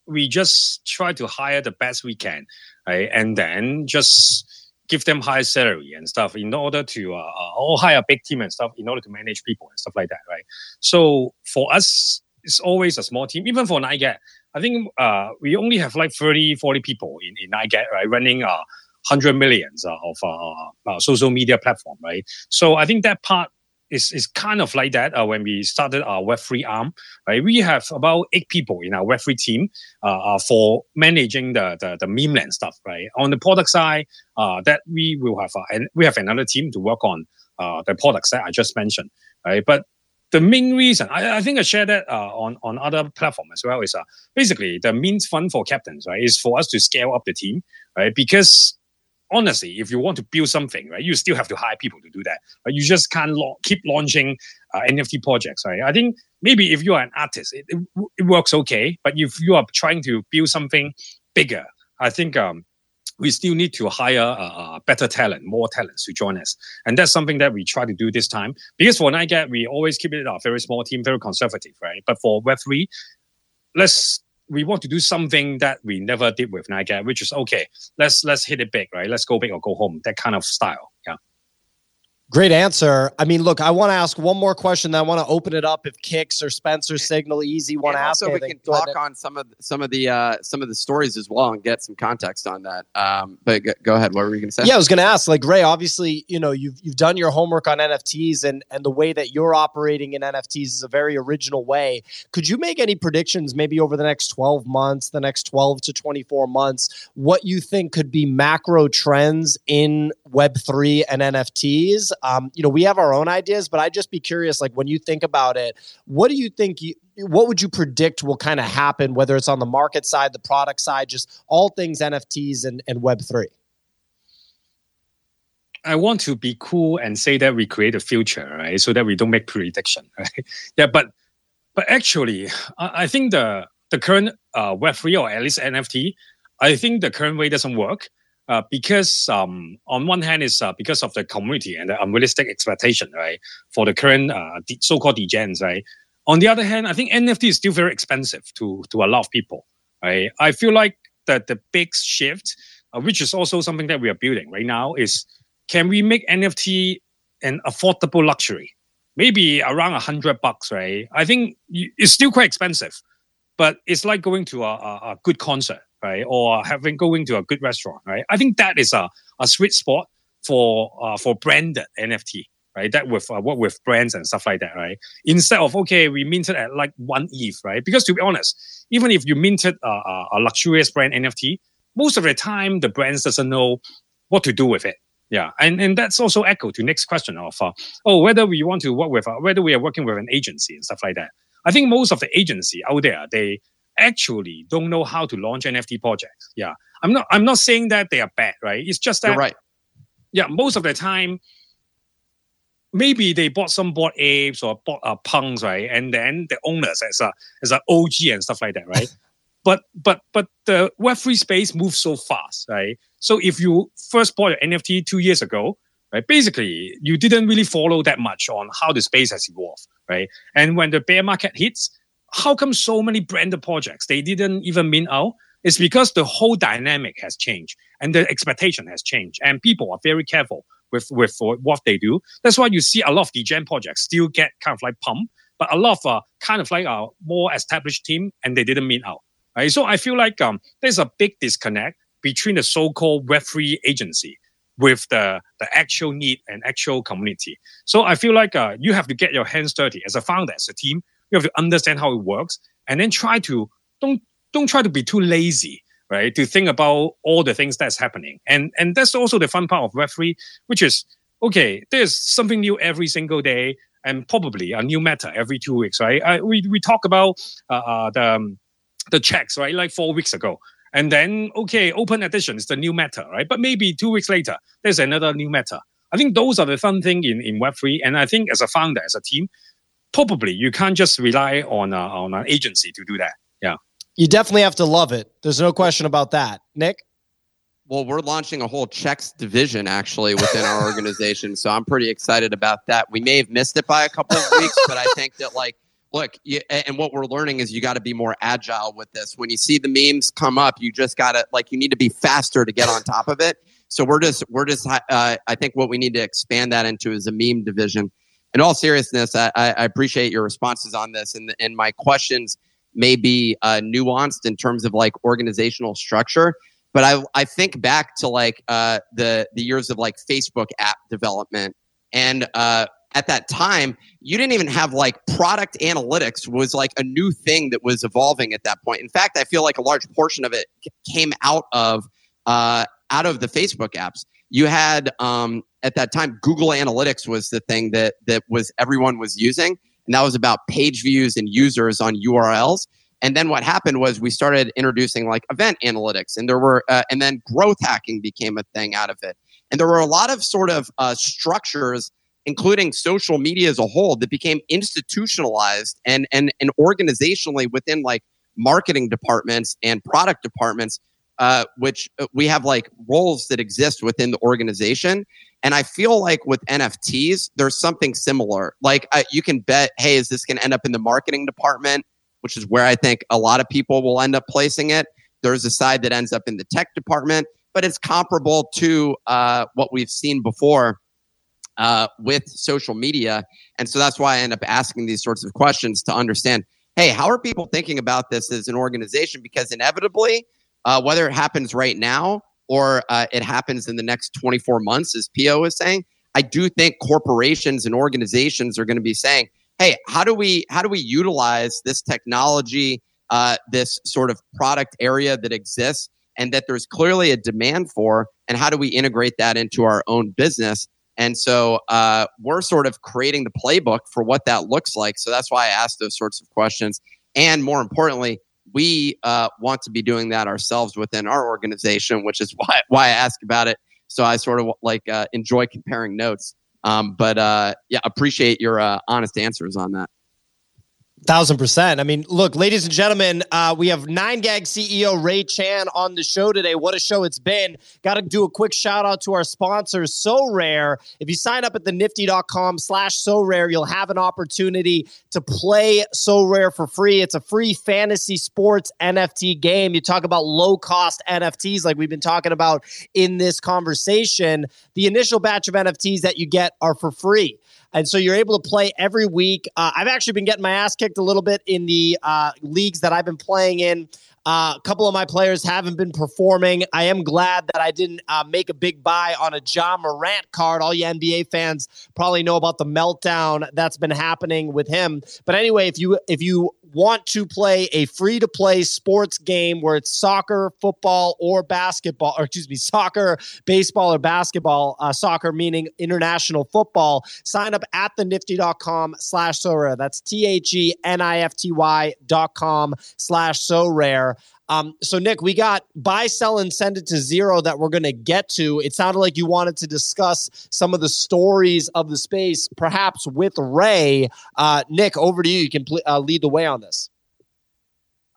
we just try to hire the best we can, right? And then just give them high salary and stuff in order to, uh, or hire a big team and stuff in order to manage people and stuff like that, right? So for us, it's always a small team. Even for nine gag, I think uh, we only have like thirty, forty people in, in nine gag, right? Running a uh, hundred millions of uh, uh, social media platform, right? So I think that part is is kind of like that. Uh, when we started our Web three arm, right, we have about eight people in our Web three team uh, for managing the the, the MemeLand stuff, right? On the product side, uh, that we will have, uh, and we have another team to work on uh, the products that I just mentioned, right? But the main reason, I, I think I shared that uh, on, on other platform as well, is uh, basically the means fund for Captainz, right, is for us to scale up the team, right? Because honestly, if you want to build something, right, you still have to hire people to do that. Right? You just can't lo- keep launching uh, N F T projects, right? I think maybe if you are an artist, it, it, it works okay. But if you are trying to build something bigger, I think um, we still need to hire uh, better talent, more talents to join us. And that's something that we try to do this time. Because for nine gag, we always keep it a very small team, very conservative, right? But for Web three, let's we want to do something that we never did with nine gag, which is, okay, let's let's hit it big, right? Let's go big or go home, that kind of style, yeah. Great answer. I mean, look, I want to ask one more question. Then I want to open it up if Kix or Spencer, Signal, Easy want to ask. So we can talk on some of some of the uh, some of the stories as well and get some context on that. Um, but go, go ahead. What were you going to say? Yeah, I was going to ask. Like Ray, obviously, you know, you've you've done your homework on N F Ts, and and the way that you're operating in N F Ts is a very original way. Could you make any predictions, maybe over the next twelve months, the next twelve to twenty-four months, what you think could be macro trends in Web three and N F Ts? Um, you know, we have our own ideas, but I'd just be curious, like when you think about it, what do you think, you, what would you predict will kind of happen, whether it's on the market side, the product side, just all things N F Ts and, and Web three? I want to be cool and say that we create a future, right? So that we don't make prediction, right? Yeah, but but actually, I, I think the, the current uh, Web three, or at least N F T, I think the current way doesn't work. Uh, because um, on one hand, it's uh, because of the community and the unrealistic expectation, right, for the current uh, so-called degens, right? On the other hand, I think N F T is still very expensive to, to a lot of people, right? I feel like that the big shift, uh, which is also something that we are building right now, is can we make N F T an affordable luxury? Maybe around a hundred bucks, right? I think it's still quite expensive, but it's like going to a, a, a good concert, right? Or having going to a good restaurant, right? I think that is a, a sweet spot for uh, for branded N F T, right? That with uh, work with brands and stuff like that, right? Instead of, okay, we minted at like one E T H, right? Because to be honest, even if you minted a, a luxurious brand N F T, most of the time the brands doesn't know what to do with it. Yeah, and, and that's also echo to next question of uh, oh whether we want to work with uh, whether we are working with an agency and stuff like that. I think most of the agency out there, they actually don't know how to launch N F T projects. Yeah. I'm not I'm not saying that they are bad, right? It's just that, you're right. Yeah, most of the time, maybe they bought some Bored Apes or bought uh, punks, right? And then the owners as a as an O G and stuff like that, right? but but but the Web three space moves so fast, right? So if you first bought your N F T two years ago, right, basically you didn't really follow that much on how the space has evolved, right? And when the bear market hits, how come so many branded projects, they didn't even mint out? It's because the whole dynamic has changed and the expectation has changed, and people are very careful with, with, with what they do. That's why you see a lot of degen projects still get kind of like pumped, but a lot of uh, kind of like a more established team, and they didn't mint out, right? So I feel like um, there's a big disconnect between the so-called Web three agency with the, the actual need and actual community. So I feel like uh, you have to get your hands dirty as a founder, as a team. You have to understand how it works, and then try to don't don't try to be too lazy, right? To think about all the things that's happening, and and that's also the fun part of Web three, which is okay. There's something new every single day, and probably a new meta every two weeks, right? I, we we talk about uh, uh, the um, the checks, right? Like four weeks ago, and then okay, open edition is the new meta, right? But maybe two weeks later, there's another new meta. I think those are the fun thing in in Web three, and I think as a founder, as a team, probably you can't just rely on a, on an agency to do that. Yeah, you definitely have to love it. There's no question about that, Nick. Well, we're launching a whole checks division actually within our organization, so I'm pretty excited about that. We may have missed it by a couple of weeks, but I think that like, look, you, and what we're learning is you got to be more agile with this. When you see the memes come up, you just got to like you need to be faster to get on top of it. So we're just we're just uh, I think what we need to expand that into is a meme division. In all seriousness, I, I appreciate your responses on this, and and my questions may be uh, nuanced in terms of like organizational structure, But I I think back to like uh, the the years of like Facebook app development, and uh, at that time you didn't even have like product analytics was like a new thing that was evolving at that point. In fact, I feel like a large portion of it came out of uh, out of the Facebook apps. You had um, at that time Google Analytics was the thing that that was everyone was using, and that was about page views and users on U R Ls. And then what happened was we started introducing like event analytics, and there were, uh, and then growth hacking became a thing out of it. And there were a lot of sort of uh, structures, including social media as a whole, that became institutionalized and and and organizationally within like marketing departments and product departments, uh, which we have like roles that exist within the organization. And I feel like with N F Ts, there's something similar. Like uh, you can bet, hey, is this going to end up in the marketing department? Which is where I think a lot of people will end up placing it. There's a side that ends up in the tech department, but it's comparable to uh, what we've seen before uh, with social media. And so that's why I end up asking these sorts of questions to understand, hey, how are people thinking about this as an organization? Because inevitably, uh, whether it happens right now or uh, it happens in the next twenty-four months, as P O is saying, I do think corporations and organizations are going to be saying, hey, how do we how do we utilize this technology, uh, this sort of product area that exists and that there's clearly a demand for, and how do we integrate that into our own business? And so uh, we're sort of creating the playbook for what that looks like. So that's why I ask those sorts of questions. And more importantly, we uh, want to be doing that ourselves within our organization, which is why why I ask about it. So I sort of like uh, enjoy comparing notes. Um, but uh, yeah, appreciate your uh, honest answers on that. Thousand percent. I mean, look, ladies and gentlemen, uh, we have nine gag C E O Ray Chan on the show today. What a show it's been. Got to do a quick shout out to our sponsors, SoRare. If you sign up at the nifty dot com slash sorare, you'll have an opportunity to play SoRare for free. It's a free fantasy sports N F T game. You talk about low cost N F Ts like we've been talking about in this conversation. The initial batch of N F Ts that you get are for free. And so you're able to play every week. Uh, I've actually been getting my ass kicked a little bit in the uh, leagues that I've been playing in. Uh, a couple of my players haven't been performing. I am glad that I didn't uh, make a big buy on a Ja Morant card. All you N B A fans probably know about the meltdown that's been happening with him. But anyway, if you if you want to play a free-to-play sports game where it's soccer, football, or basketball, or excuse me, soccer, baseball, or basketball, uh, soccer meaning international football, sign up at the nifty dot com slash sorare. That's T H E N I F T Y dot com slash sorare. Um, so, Nick, we got buy, sell, and send it to zero that we're going to get to. It sounded like you wanted to discuss some of the stories of the space, perhaps with Ray. Uh, Nick, over to you. You can pl- uh, lead the way on this.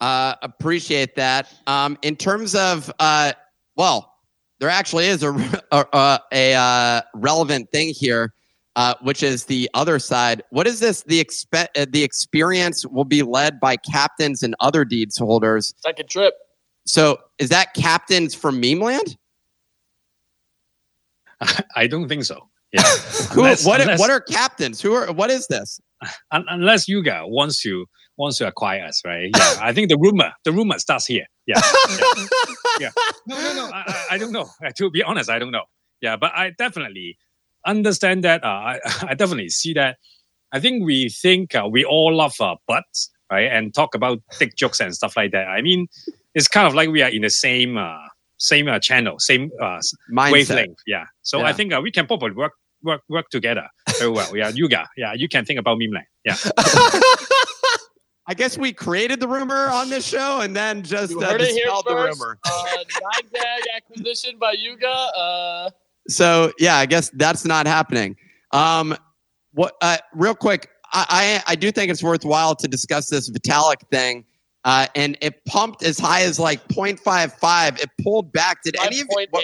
Uh, appreciate that. Um, in terms of, uh, well, there actually is a, a, a, a relevant thing here, uh, which is the other side. What is this? The expe- uh, the experience will be led by captains and other deeds holders. Second trip. So is that Captainz from MemeLand? I don't think so. Yeah. unless, Who, what, unless, what are captains? Who are? What is this? Un- unless Yuga wants to wants to acquire us, right? Yeah. I think the rumor the rumor starts here. Yeah. yeah. yeah. No, no, no. I, I don't know. To be honest, I don't know. Yeah, but I definitely understand that. Uh, I, I definitely see that. I think we think uh, we all love uh, butts, right? And talk about dick jokes and stuff like that. I mean, it's kind of like we are in the same uh, same uh, channel, same uh, wavelength. Yeah. So yeah. I think uh, we can probably work work work together very well. Yeah, Yuga. Yeah, you can think about MemeLand. Yeah. I guess we created the rumor on this show and then just you uh, dispelled the rumor. Uh, nine gag acquisition by Yuga. Uh... So yeah, I guess that's not happening. Um, what? Uh, real quick, I, I I do think it's worthwhile to discuss this Vitalik thing. Uh, and it pumped as high as like point five five. It pulled back. Did any of it? What,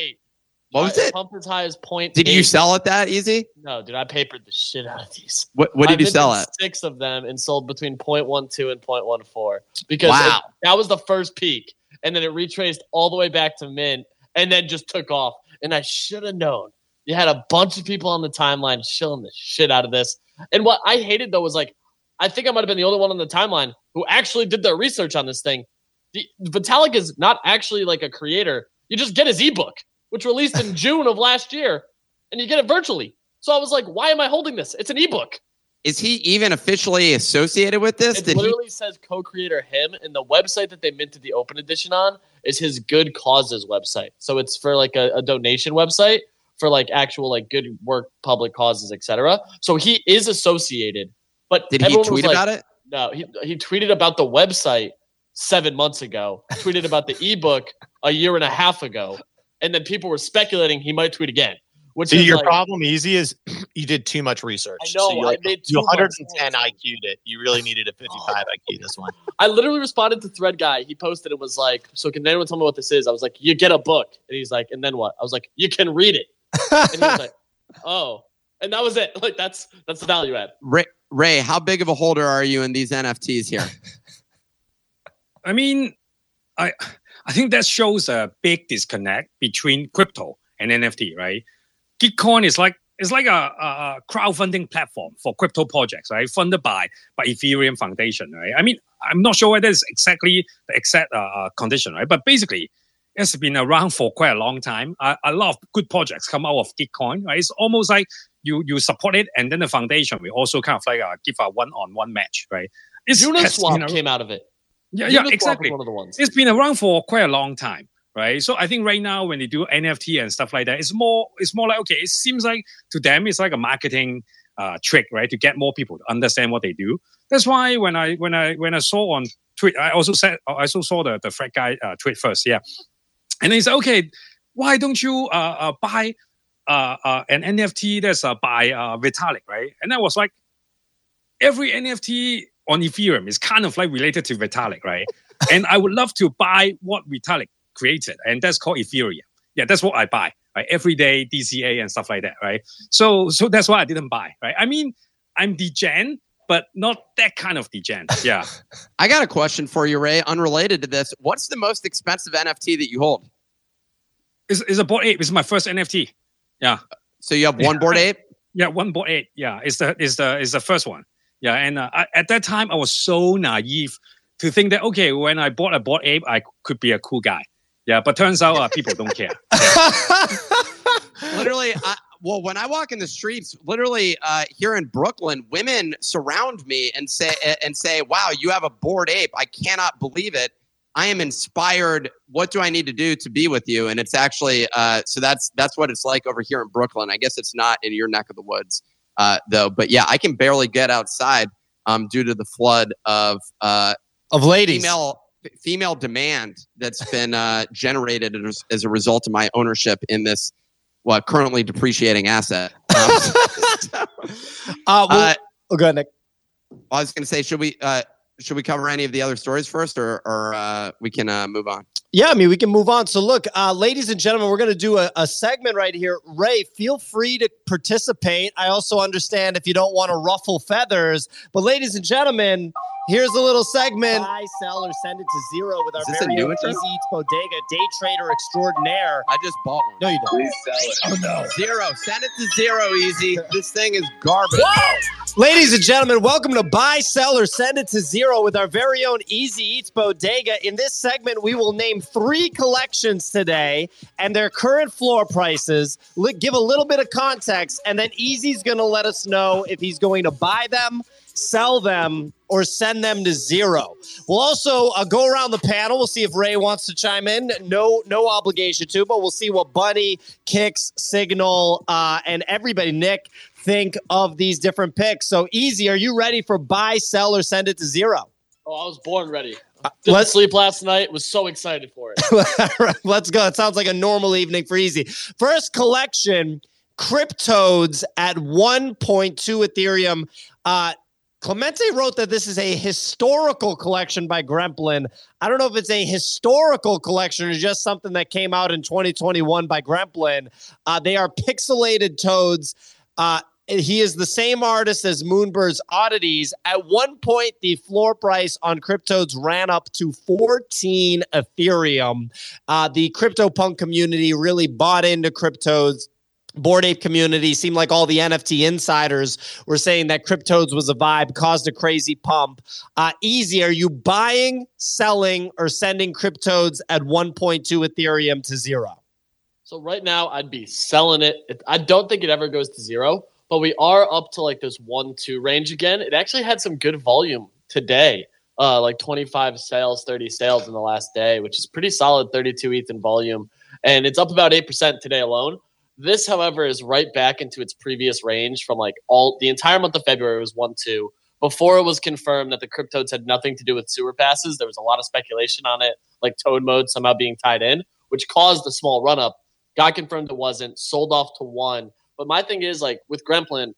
what was it? Pumped as high as point. Did you sell it that easy? No, dude. I papered the shit out of these. What? What did you sell at? Six of them and sold between point one two and point one four because wow. it, that was the first peak, and then it retraced all the way back to mint, and then just took off. And I should have known. You had a bunch of people on the timeline shilling the shit out of this. And what I hated, though, was like, I think I might have been the only one on the timeline who actually did their research on this thing. The, Vitalik is not actually like a creator. You just get his ebook, which released in June of last year, and you get it virtually. So I was like, why am I holding this? It's an ebook. Is he even officially associated with this? It Did literally he... says co-creator him, and the website that they minted the open edition on is his Good Causes website. So it's for like a, a donation website for like actual like good work, public causes, et cetera. So he is associated. But did he tweet like, about it? No, he he tweeted about the website seven months ago. Tweeted about the ebook a year and a half ago, and then people were speculating he might tweet again. Which so your like, problem easy is you did too much research. I know. So I like, did too one hundred ten much. I Q'd it. You really needed a fifty-five I Q this one. I literally responded to Thread Guy. He posted and was like, so can anyone tell me what this is? I was like, you get a book. And he's like, and then what? I was like, you can read it. And he was like, oh. And that was it. Like that's that's the value add. Ray, Ray, how big of a holder are you in these N F Ts here? I mean, I I think that shows a big disconnect between crypto and N F T, right? Gitcoin is like it's like a, a crowdfunding platform for crypto projects, right? Funded by by Ethereum Foundation, right? I mean, I'm not sure whether it's exactly the exact uh, condition, right? But basically, it's been around for quite a long time. A, a lot of good projects come out of Gitcoin, right? It's almost like you you support it, and then the foundation will also kind of like uh, give a one-on-one match, right? It's, Uniswap been, came out of it. Yeah, yeah, Uniswap exactly. One of the ones. It's been around for quite a long time. Right, so I think right now when they do N F T and stuff like that, it's more, it's more like okay, it seems like to them it's like a marketing uh, trick, right, to get more people to understand what they do. That's why when I when I when I saw on tweet, I also said I also saw the the Fred guy uh, tweet first, yeah, and he said, okay, why don't you uh, uh, buy uh, uh, an N F T that's uh, by uh, Vitalik, right? And I was like, every N F T on Ethereum is kind of like related to Vitalik, right? And I would love to buy what Vitalik created, and that's called Ethereum. Yeah, that's what I buy, right? Every day, D C A and stuff like that, right? So, so that's why I didn't buy, right? I mean, I'm degen, but not that kind of degen. Yeah. I got a question for you, Ray, unrelated to this. What's the most expensive N F T that you hold? It's, it's a Bored Ape. It's my first N F T. Yeah. So you have one yeah. Bored Ape? Yeah, one Bored Ape. Yeah, it's the it's the it's the first one. Yeah, and uh, I, at that time I was so naive to think that okay, when I bought a Bored Ape, I could be a cool guy. Yeah, but turns out uh, people don't care. Yeah. Literally, I, well, when I walk in the streets, literally uh, here in Brooklyn, women surround me and say, and say, wow, you have a Bored Ape. I cannot believe it. I am inspired. What do I need to do to be with you? And it's actually, uh, so that's that's what it's like over here in Brooklyn. I guess it's not in your neck of the woods, uh, though. But yeah, I can barely get outside um, due to the flood of uh, of ladies. Female Female demand that's been uh, generated as, as a result of my ownership in this, well, currently depreciating asset. Um, so, uh, well, uh, oh, go ahead, Nick. I was going to say, should we uh, should we cover any of the other stories first, or or uh, we can uh, move on? Yeah, I mean, we can move on. So, look, uh, ladies and gentlemen, we're going to do a, a segment right here. Ray, feel free to participate. I also understand if you don't want to ruffle feathers, but ladies and gentlemen, here's a little segment. Buy, sell, or send it to zero with our very own Easy Eats Bodega day trader extraordinaire. I just bought one. No, you don't. Please sell it. Oh, no. Zero. Send it to zero, Easy. This thing is garbage. Whoa! Ladies and gentlemen, welcome to Buy, Sell, or Send It to Zero with our very own Easy Eats Bodega. In this segment, we will name three collections today and their current floor prices. Give a little bit of context, and then Easy's going to let us know if he's going to buy them, sell them, or send them to zero. We'll also uh, go around the panel. We'll see if Ray wants to chime in. No, no obligation to, but we'll see what Bunny, Kicks, Signal, uh, and everybody, Nick, think of these different picks. So, Easy, are you ready for buy, sell, or send it to zero? Oh, I was born ready. Didn't let's, sleep last night. Was so excited for it. Let's go. It sounds like a normal evening for Easy. First collection, CrypToadz at one point two Ethereum. Uh, Clemente wrote that this is a historical collection by Gremplin. I don't know if it's a historical collection or just something that came out in twenty twenty-one by Gremplin. Uh, they are pixelated toads. Uh, he is the same artist as Moonbird's Oddities. At one point, the floor price on CrypToadz ran up to fourteen Ethereum. Uh, the CryptoPunk community really bought into CrypToadz. Bored Ape community, seemed like all the N F T insiders were saying that CryptoPunks was a vibe, caused a crazy pump. Uh, easy, are you buying, selling, or sending CryptoPunks at one point two Ethereum to zero? So right now, I'd be selling it. I don't think it ever goes to zero, but we are up to like this one two range again. It actually had some good volume today, uh, like twenty-five sales, thirty sales in the last day, which is pretty solid, thirty-two E T H in volume. And it's up about eight percent today alone. This, however, is right back into its previous range from like all the entire month of February was one two. Before it was confirmed that the CryptoPunks had nothing to do with sewer passes, there was a lot of speculation on it, like Toad Mode somehow being tied in, which caused a small run-up. Got confirmed it wasn't, sold off to one. But my thing is, like, with Gremplin,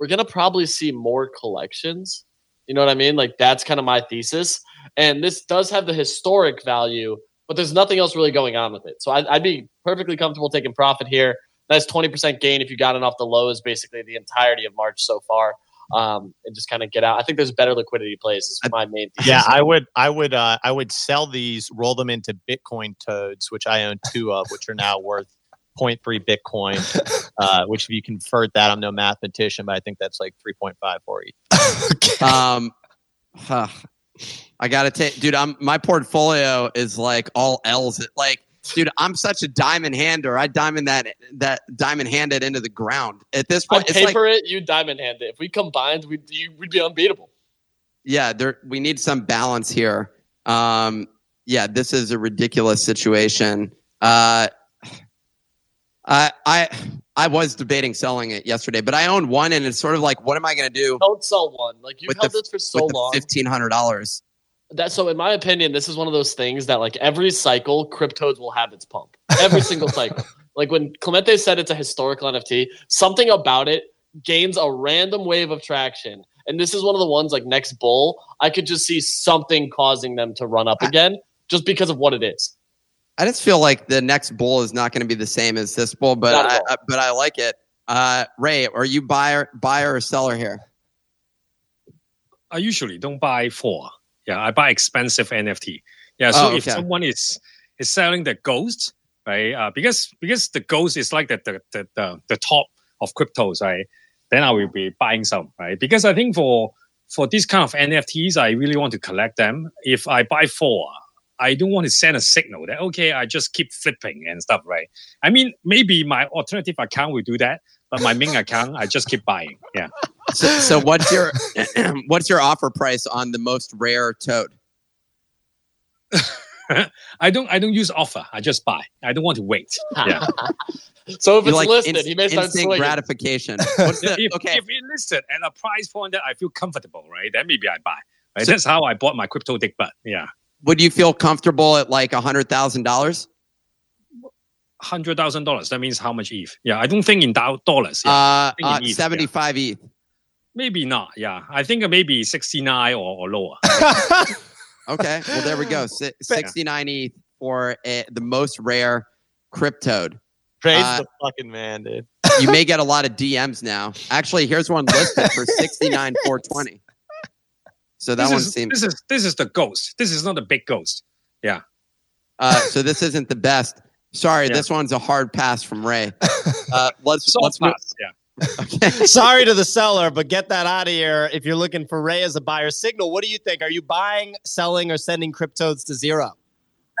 we're going to probably see more collections. You know what I mean? Like, that's kind of my thesis. And this does have the historic value, but there's nothing else really going on with it. So I'd, I'd be perfectly comfortable taking profit here. That's twenty percent gain if you got it off the lows, basically the entirety of March so far, um, and just kind of get out. I think there's better liquidity plays is my main thesis. Yeah, I would, I would, uh, I would sell these, roll them into Bitcoin toads, which I own two of, which are now worth zero point three Bitcoin. Uh, which, if you convert that, I'm no mathematician, but I think that's like three point five for each. Um, huh. I gotta take, dude. I'm my portfolio is like all L's. It, like. Dude, I'm such a diamond hander. I diamond that that diamond hand it into the ground. At this point, I it's paper like, it, you diamond hand it. If we combined, we'd, you, we'd be unbeatable. Yeah, there, we need some balance here. Um, yeah, this is a ridiculous situation. Uh, I I I was debating selling it yesterday, but I owned one, and it's sort of like, what am I going to do? Don't sell one. Like you've held the, this for so with long, fifteen hundred dollars. That, so in my opinion, this is one of those things that like every cycle, CryptoPunks will have its pump. Every single cycle. Like when Clemente said it's a historical N F T, something about it gains a random wave of traction. And this is one of the ones like next bull, I could just see something causing them to run up again I, just because of what it is. I just feel like the next bull is not going to be the same as this bull, but I, I, but I like it. Uh, Ray, are you buyer, buyer or seller here? I usually don't buy for. Yeah, I buy expensive N F T. Yeah, so oh, okay. If someone is is selling the ghost, right? Uh, because because the ghost is like the the the, the, the top of CryptoPunks, right? Then I will be buying some, right? Because I think for for these kind of N F Ts, I really want to collect them. If I buy four, I don't want to send a signal that okay, I just keep flipping and stuff, right? I mean, maybe my alternative account will do that, but my main account, I just keep buying. Yeah. So, so what's your what's your offer price on the most rare toad? I don't I don't use offer. I just buy. I don't want to wait. Yeah. So if you it's like listed, inst- he may start swinging. Gratification. What's the, if, okay. If it's listed at a price point that I feel comfortable, right? Then maybe I buy. Right? So that's how I bought my crypto dick butt. Yeah. Would you feel comfortable at like a hundred thousand dollars? Hundred thousand dollars. That means how much E T H? Yeah, I don't think in dollars. Yeah. Uh, uh E T H, seventy-five yeah. E T H. Maybe not. Yeah, I think maybe sixty-nine or, or lower. Okay, well there we go. Si- sixty-nine E T H for a, the most rare CryptoPunks. Praise uh, the fucking man, dude. You may get a lot of D Ms now. Actually, here's one listed for sixty-nine four twenty. So that this one is, seems. This is this is the ghost. This is not the big ghost. Yeah. Uh, so this isn't the best. Sorry, yeah. This one's a hard pass from Ray. Uh, let's so let's pass. Yeah. Okay. Sorry to the seller, but get that out of here. If you're looking for Ray as a buyer signal, what do you think? Are you buying, selling, or sending CryptoPunks to zero?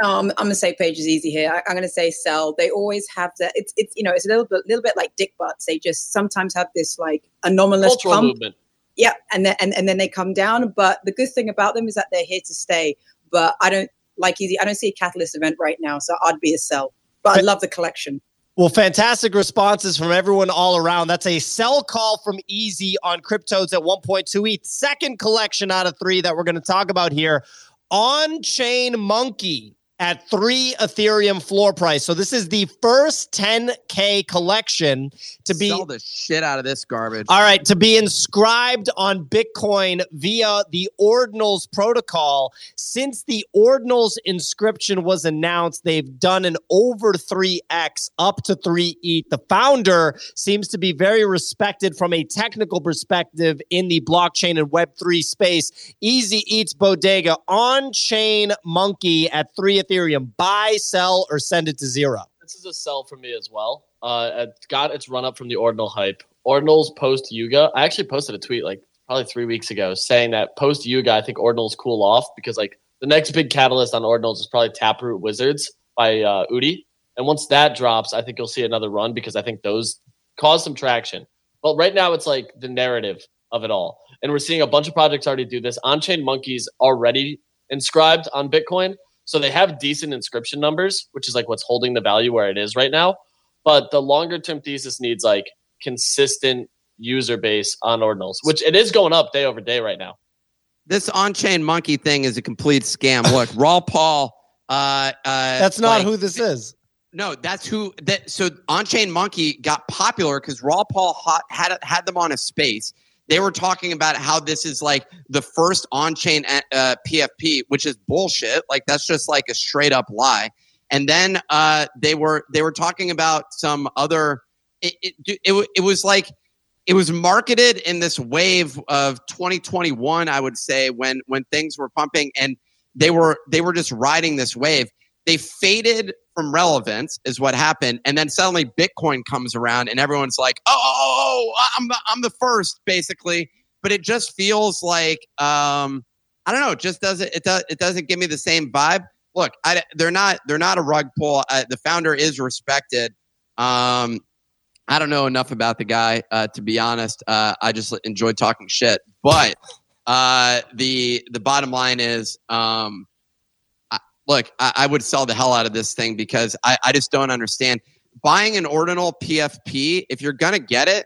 Um, I'm gonna say Paige is easy here. I, I'm gonna say sell. They always have that. It's it's you know it's a little bit little bit like dick butts. They just sometimes have this like anomalous cultural movement. Yeah, and then and, and then they come down. But the good thing about them is that they're here to stay. But I don't like easy. I don't see a catalyst event right now, so I'd be a sell. But I love the collection. Well, fantastic responses from everyone all around. That's a sell call from Easy on CryptoPunks at one point two E T H. Second collection out of three that we're going to talk about here. OnChain Monkey at three Ethereum floor price. So this is the first ten K collection to be... Sell the shit out of this garbage. All right, to be inscribed on Bitcoin via the Ordinals protocol. Since the Ordinals inscription was announced, they've done an over three X up to three E T H. The founder seems to be very respected from a technical perspective in the blockchain and Web three space. Easy Eats Bodega, on-chain monkey at three Ethereum. Buy, sell, or send it to zero. This is a sell for me as well. Uh, it got its run up from the Ordinal hype. Ordinals post Yuga. I actually posted a tweet like probably three weeks ago saying that post Yuga, I think Ordinals cool off because like the next big catalyst on Ordinals is probably Taproot Wizards by uh, Udi. And once that drops, I think you'll see another run because I think those cause some traction. But right now it's like the narrative of it all. And we're seeing a bunch of projects already do this. OnChain Monkey's already inscribed on Bitcoin. So they have decent inscription numbers, which is like what's holding the value where it is right now. But the longer term thesis needs like consistent user base on Ordinals, which it is going up day over day right now. This on-chain monkey thing is a complete scam. Look, Raw Paul. Uh, uh, that's not like, who this is. No, that's who. That, so on-chain monkey got popular because Raw Paul hot, had had them on a space. They were talking about how this is like the first on-chain uh, P F P, which is bullshit. Like that's just like a straight up lie. And then uh, they were they were talking about some other. It it, it, it was like. It was marketed in this wave of twenty twenty-one, I would say, when when things were pumping and they were they were just riding this wave. They faded from relevance is what happened. And then suddenly Bitcoin comes around and everyone's like, oh, oh, oh I'm, the, I'm the first, basically. But it just feels like, um, I don't know, it just doesn't it, does, it doesn't give me the same vibe. Look, I, they're not they're not a rug pull. I, the founder is respected. Um I don't know enough about the guy, uh, to be honest. Uh, I just enjoy talking shit. But uh, the the bottom line is, um, I, look, I, I would sell the hell out of this thing because I, I just don't understand. Buying an Ordinal P F P, if you're going to get it,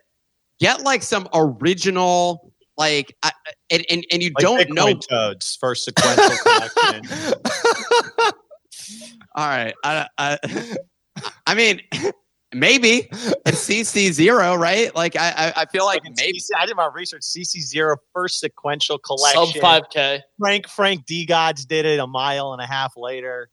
get like some original, like, I, and, and, and you like don't Bitcoin know. Toads first sequential collection. All right. I, I, I mean... Maybe it's C C zero, right? Like I, I feel like maybe C C, I did my research. C C zero first sequential collection, sub five k. Frank Frank D Gods did it a mile and a half later.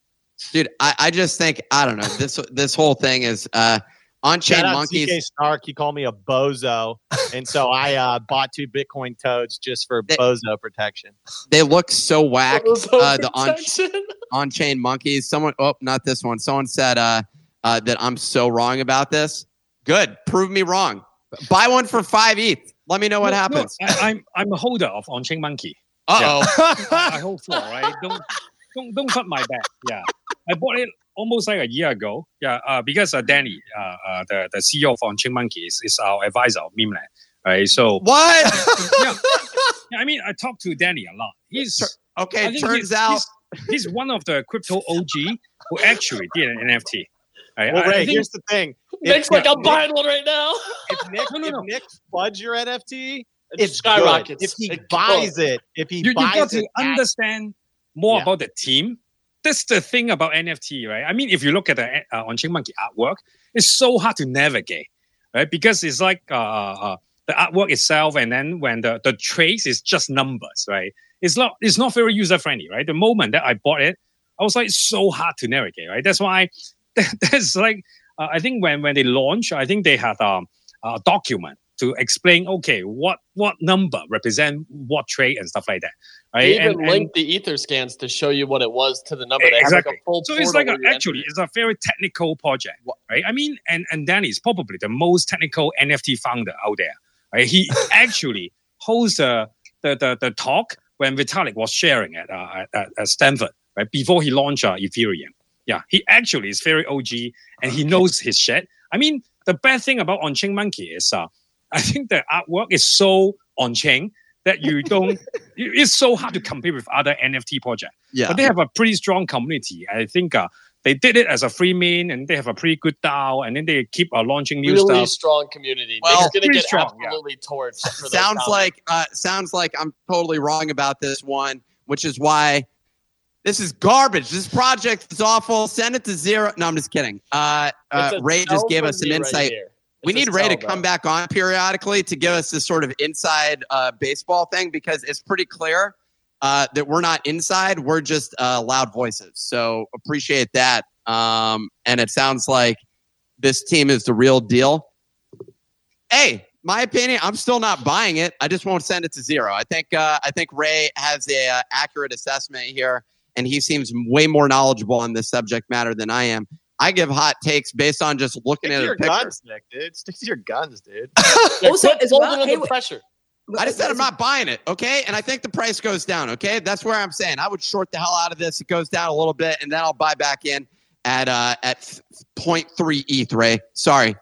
Dude, I, I just think I don't know this this whole thing is uh, on chain monkeys. C K Snark, he called me a bozo, and so I uh, bought two Bitcoin toads just for they, bozo protection. They look so whack. Uh, the on on chain monkeys. Someone, oh, not this one. Someone said. Uh, Uh, that I'm so wrong about this. Good. Prove me wrong. Buy one for five E T H. Let me know what no, happens. No, I, I'm I'm a holder of OnChain Monkey. Uh-oh. Yeah. I, I hold for, right? Don't, don't, don't cut my back. Yeah. I bought it almost like a year ago. Yeah. Uh, because uh, Danny, uh, uh, the, the C E O of OnChain Monkey is, is our advisor of MemeLand. Right? So. What? Yeah. Yeah, I mean, I talk to Danny a lot. He's Okay. Turns he's, out. He's, he's one of the crypto O G who actually did an N F T. Well, I, Ray, I here's the thing. Nick's if, like, I'm Nick, buying one right now. If Nick, no, no, no. If Nick floods your N F T, it's skyrockets. If he it buys goes. it, if he you, buys you got it, to understand more yeah. about the team. That's the thing about N F T, right? I mean, if you look at the uh, OnChain Monkey artwork, it's so hard to navigate, right? Because it's like uh, uh, the artwork itself, and then when the, the trace is just numbers, right? It's not it's not very user friendly, right? The moment that I bought it, I was like, it's so hard to navigate, right? That's why. I, That's like, uh, I think when, when they launch, I think they had um, a document to explain, okay, what, what number represent what trade and stuff like that. Right? They even and, linked and, the ether scans to show you what it was to the number. They exactly. Like a full so it's like a, actually, it's a very technical project, right? I mean, and, and Danny's probably the most technical N F T founder out there. Right? He actually holds uh, the, the, the talk when Vitalik was sharing at, uh, at, at Stanford, right? Before he launched uh, Ethereum. Yeah, he actually is very O G and he knows his shit. I mean, the bad thing about OnChain Monkey is uh, I think the artwork is so on-chain that you don't, it's so hard to compete with other N F T projects. Yeah. But they have a pretty strong community. I think uh, they did it as a free mint and they have a pretty good DAO and then they keep uh, launching new really stuff. Really strong community. Well, they're going to get strong, absolutely yeah. torched. For sounds, like, uh, sounds like I'm totally wrong about this one, which is why... This is garbage. This project is awful. Send it to zero. No, I'm just kidding. Uh, uh, Ray just gave us some insight. Right we need Ray to though. come back on periodically to give us this sort of inside uh, baseball thing because it's pretty clear uh, that we're not inside. We're just uh, loud voices. So appreciate that. Um, and it sounds like this team is the real deal. Hey, my opinion, I'm still not buying it. I just won't send it to zero. I think uh, I think Ray has an uh, accurate assessment here. And he seems way more knowledgeable on this subject matter than I am. I give hot takes based on just looking stick at a picture. Stick to your guns, Nick, dude. Stick to your guns, dude. Also, it's not under pressure. I just said I'm not buying it, okay? And I think the price goes down, okay? That's where I'm saying I would short the hell out of this. It goes down a little bit, and then I'll buy back in at uh, at zero point three E T H, Ray. Sorry.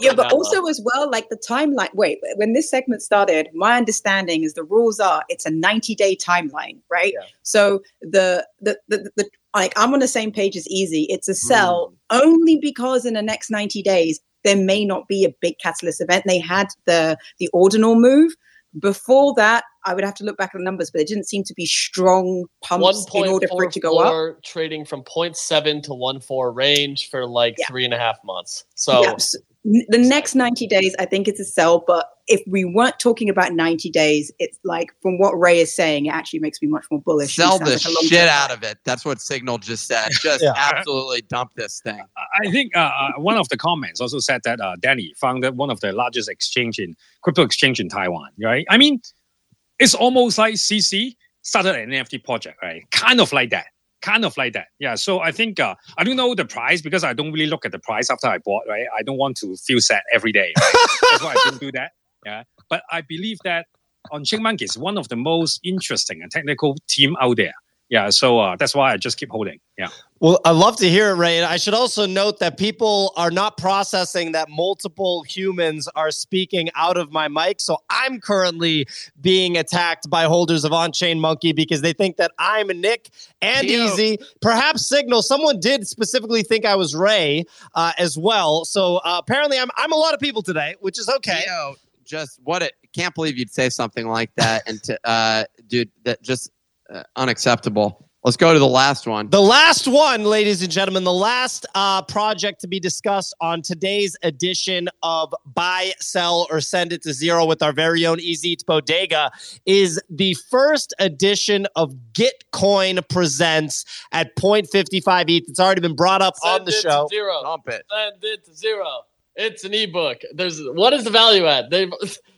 Yeah, but also long. As well, like the timeline. Wait, when this segment started, my understanding is the rules are it's a ninety-day timeline, right? Yeah. So the the the, the like I'm on the same page as Easy. It's a sell mm. only because in the next ninety days there may not be a big catalyst event. They had the the ordinal move. Before that, I would have to look back at the numbers, but it didn't seem to be strong pumps in order for it to go up. Trading from zero point seven to one point four range for like yeah. three and a half months. So yeah, so the next ninety days, I think it's a sell. But if we weren't talking about ninety days, it's like from what Ray is saying, it actually makes me much more bullish. Sell the like shit out of it. That's what Signal just said. Just yeah. absolutely dump this thing. I think uh, one of the comments also said that uh, Danny founded one of the largest exchange in crypto exchange in Taiwan. Right? I mean, it's almost like C C started an N F T project, right? Kind of like that. Kind of like that. Yeah. So I think uh, I don't know the price because I don't really look at the price after I bought, right? I don't want to feel sad every day. Right? That's why I didn't do that. Yeah. But I believe that OnChain Monkey is one of the most interesting and technical team out there. Yeah. So uh, that's why I just keep holding. Yeah. Well, I love to hear it, Ray. And I should also note that people are not processing that multiple humans are speaking out of my mic. So I'm currently being attacked by holders of OnChain Monkey because they think that I'm Nick and Yo. Easy. Perhaps Signal. Someone did specifically think I was Ray uh, as well. So uh, apparently I'm I'm a lot of people today, which is okay. Yo, just what it can't believe you'd say something like that. And to, uh, dude, that just uh, unacceptable. Let's go to the last one. The last one, ladies and gentlemen, the last uh, project to be discussed on today's edition of Buy, Sell, or Send It to Zero with our very own Easy Eats Bodega is the first edition of Gitcoin Presents at zero point five five E T H. It's already been brought up Send on the it show. To zero. Dump it. Send it to zero. It's an ebook. There's what is the value add? They've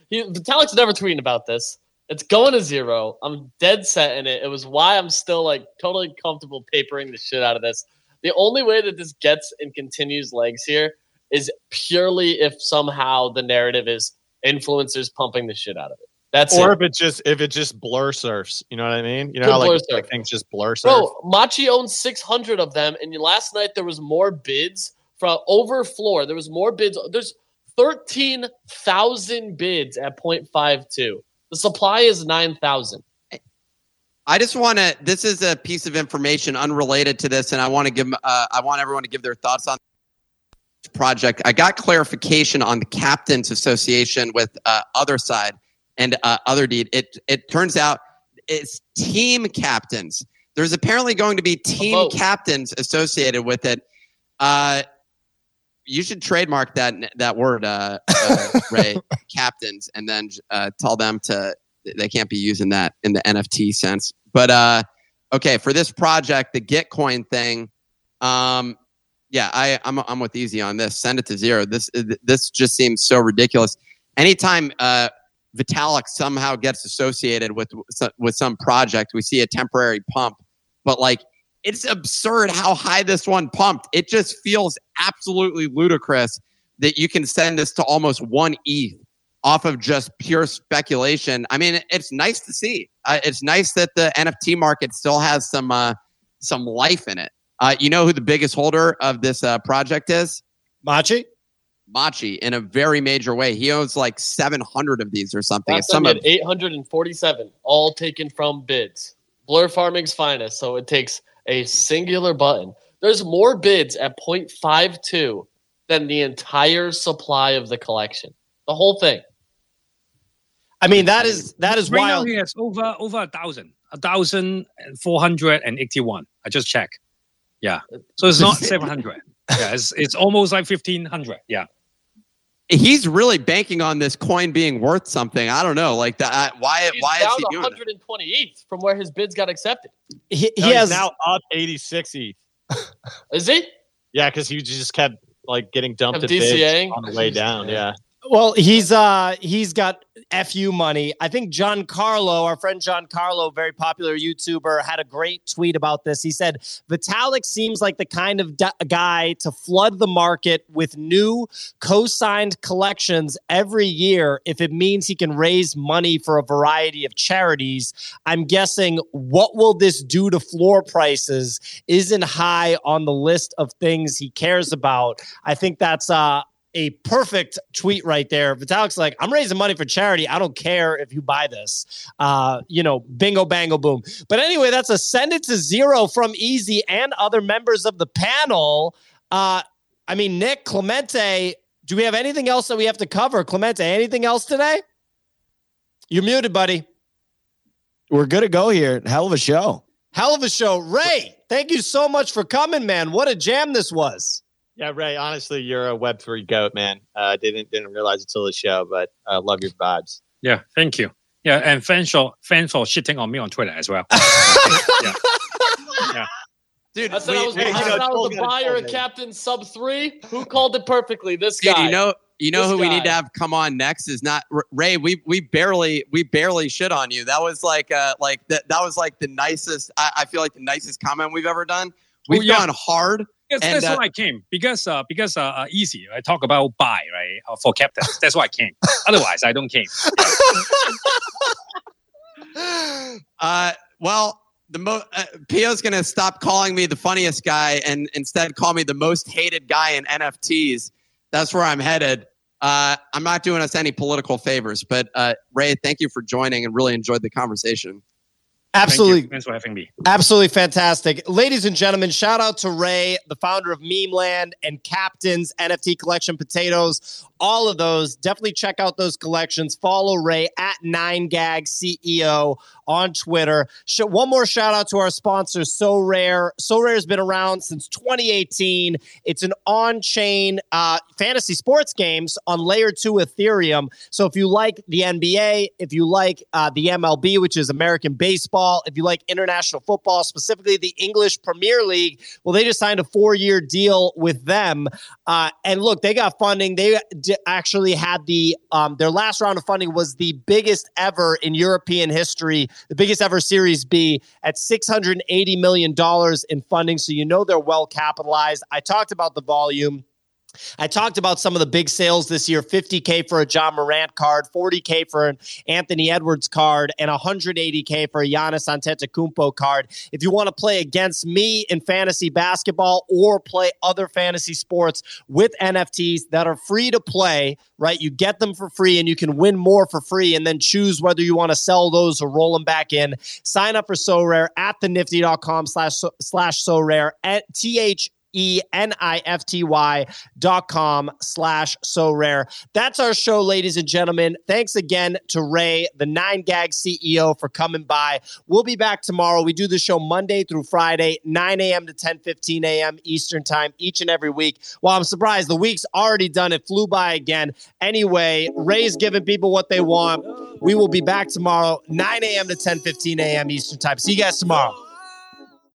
he, Vitalik's never tweeting about this. It's going to zero. I'm dead set in it. It was why I'm still like totally comfortable papering the shit out of this. The only way that this gets and continues legs here is purely if somehow the narrative is influencers pumping the shit out of it. That's or it. if it just if it just blur surfs. You know what I mean? You know how, like, like things just blur surf. Bro, Machi owns six hundred of them, and last night there was more bids from over floor. There was more bids. There's thirteen thousand bids at zero point five two. The supply is nine thousand. I just want to, this is a piece of information unrelated to this, and I want to give, uh, I want everyone to give their thoughts on this project. I got clarification on the Captainz association with uh, Other Side and uh, Other Deed. It it turns out it's team Captainz. There's apparently going to be team Hello. Captainz associated with it. Uh, You should trademark that that word, uh, uh, Ray, Captainz, and then uh, tell them to they can't be using that in the N F T sense. But uh, okay, for this project, the Gitcoin thing, um, yeah, I, I'm I'm with Easy on this. Send it to zero. This this just seems so ridiculous. Anytime uh, Vitalik somehow gets associated with with some project, we see a temporary pump, but like. It's absurd how high this one pumped. It just feels absolutely ludicrous that you can send this to almost one E T H off of just pure speculation. I mean, it's nice to see. Uh, it's nice that the N F T market still has some uh, some life in it. Uh, you know who the biggest holder of this uh, project is? Machi. Machi, in a very major way. He owns like seven hundred of these or something. It's some of eight hundred forty-seven, all taken from bids. Blur Farming's finest, so it takes a singular button. There's more bids at zero point five two than the entire supply of the collection. The whole thing. I mean, that is that is right wild. Right now, he has over over a thousand, a thousand four hundred and eighty-one. I just checked. Yeah, so it's not seven hundred. Yeah, it's it's almost like fifteen hundred. Yeah. He's really banking on this coin being worth something. I don't know, like that. Why? He's why down is he doing one hundred twenty E T H from where his bids got accepted? He, he no, has now up eighty-six E T H. Is he? Yeah, because he just kept like getting dumped at bids on the way down. Yeah. Well, he's uh he's got F U money. I think Giancarlo, our friend Giancarlo, very popular YouTuber, had a great tweet about this. He said, Vitalik seems like the kind of d- guy to flood the market with new co-signed collections every year if it means he can raise money for a variety of charities. I'm guessing what will this do to floor prices isn't high on the list of things he cares about. I think that's... uh. A perfect tweet right there. Vitalik's like, I'm raising money for charity. I don't care if you buy this. Uh, you know, bingo, bango, boom. But anyway, that's a send it to zero from Easy and other members of the panel. Uh, I mean, Nick, Clemente, do we have anything else that we have to cover? Clemente, anything else today? You're muted, buddy. We're good to go here. Hell of a show. Hell of a show. Ray, thank you so much for coming, man. What a jam this was. Yeah, Ray, honestly, you're a Web three goat, man. I uh, didn't didn't realize until the show, but I uh, love your vibes. Yeah, thank you. Yeah, and fans for, fans for shitting on me on Twitter as well. yeah. yeah. Dude, I said we, I was, we, I said you know, I was the buyer of Captain Sub three. Who called it perfectly? This guy. Dude, you know, you know this who guy. We need to have come on next is not Ray. We we barely we barely shit on you. That was like uh like that that was like the nicest. I, I feel like the nicest comment we've ever done. We've oh, yeah. gone hard. Yes, and, that's uh, why I came because uh, because uh, uh, Easy. I talk about buy right uh, for Captainz. That's why I came. Otherwise, I don't came. uh, well, the mo- uh, P O's gonna stop calling me the funniest guy and instead call me the most hated guy in N F Ts. That's where I'm headed. Uh, I'm not doing us any political favors, but uh, Ray, thank you for joining and really enjoyed the conversation. Absolutely. Thanks for having me. Absolutely fantastic. Ladies and gentlemen, shout out to Ray, the founder of MemeLand and Captainz, N F T collection, Potatoes, all of those. Definitely check out those collections. Follow Ray at nine gag C E O on Twitter. One more shout out to our sponsor, SoRare. SoRare has been around since twenty eighteen. It's an on-chain uh, fantasy sports games on layer two Ethereum. So if you like the N B A, if you like uh, the M L B, which is American baseball, if you like international football, specifically the English Premier League, well, they just signed a four-year deal with them. Uh, and look, they got funding. They actually had the um, their last round of funding was the biggest ever in European history. The biggest ever Series B at six hundred eighty million dollars in funding. So you know they're well capitalized. I talked about the volume. I talked about some of the big sales this year, fifty K for a John Morant card, forty K for an Anthony Edwards card, and one hundred eighty K for a Giannis Antetokounmpo card. If you want to play against me in fantasy basketball or play other fantasy sports with N F Ts that are free to play, right? You get them for free and you can win more for free and then choose whether you want to sell those or roll them back in. Sign up for SoRare at the nifty dot com slash sorare at T H E N I F T Y dot com slash so rare. That's our show, ladies and gentlemen. Thanks again to Ray, the nine gag C E O, for coming by. We'll be back tomorrow. We do the show Monday through Friday, nine a.m. to ten fifteen a.m. Eastern time each and every week. Well, I'm surprised. The week's already done. It flew by again. Anyway, Ray's giving people what they want. We will be back tomorrow, nine a.m. to ten fifteen a.m. Eastern time. See you guys tomorrow.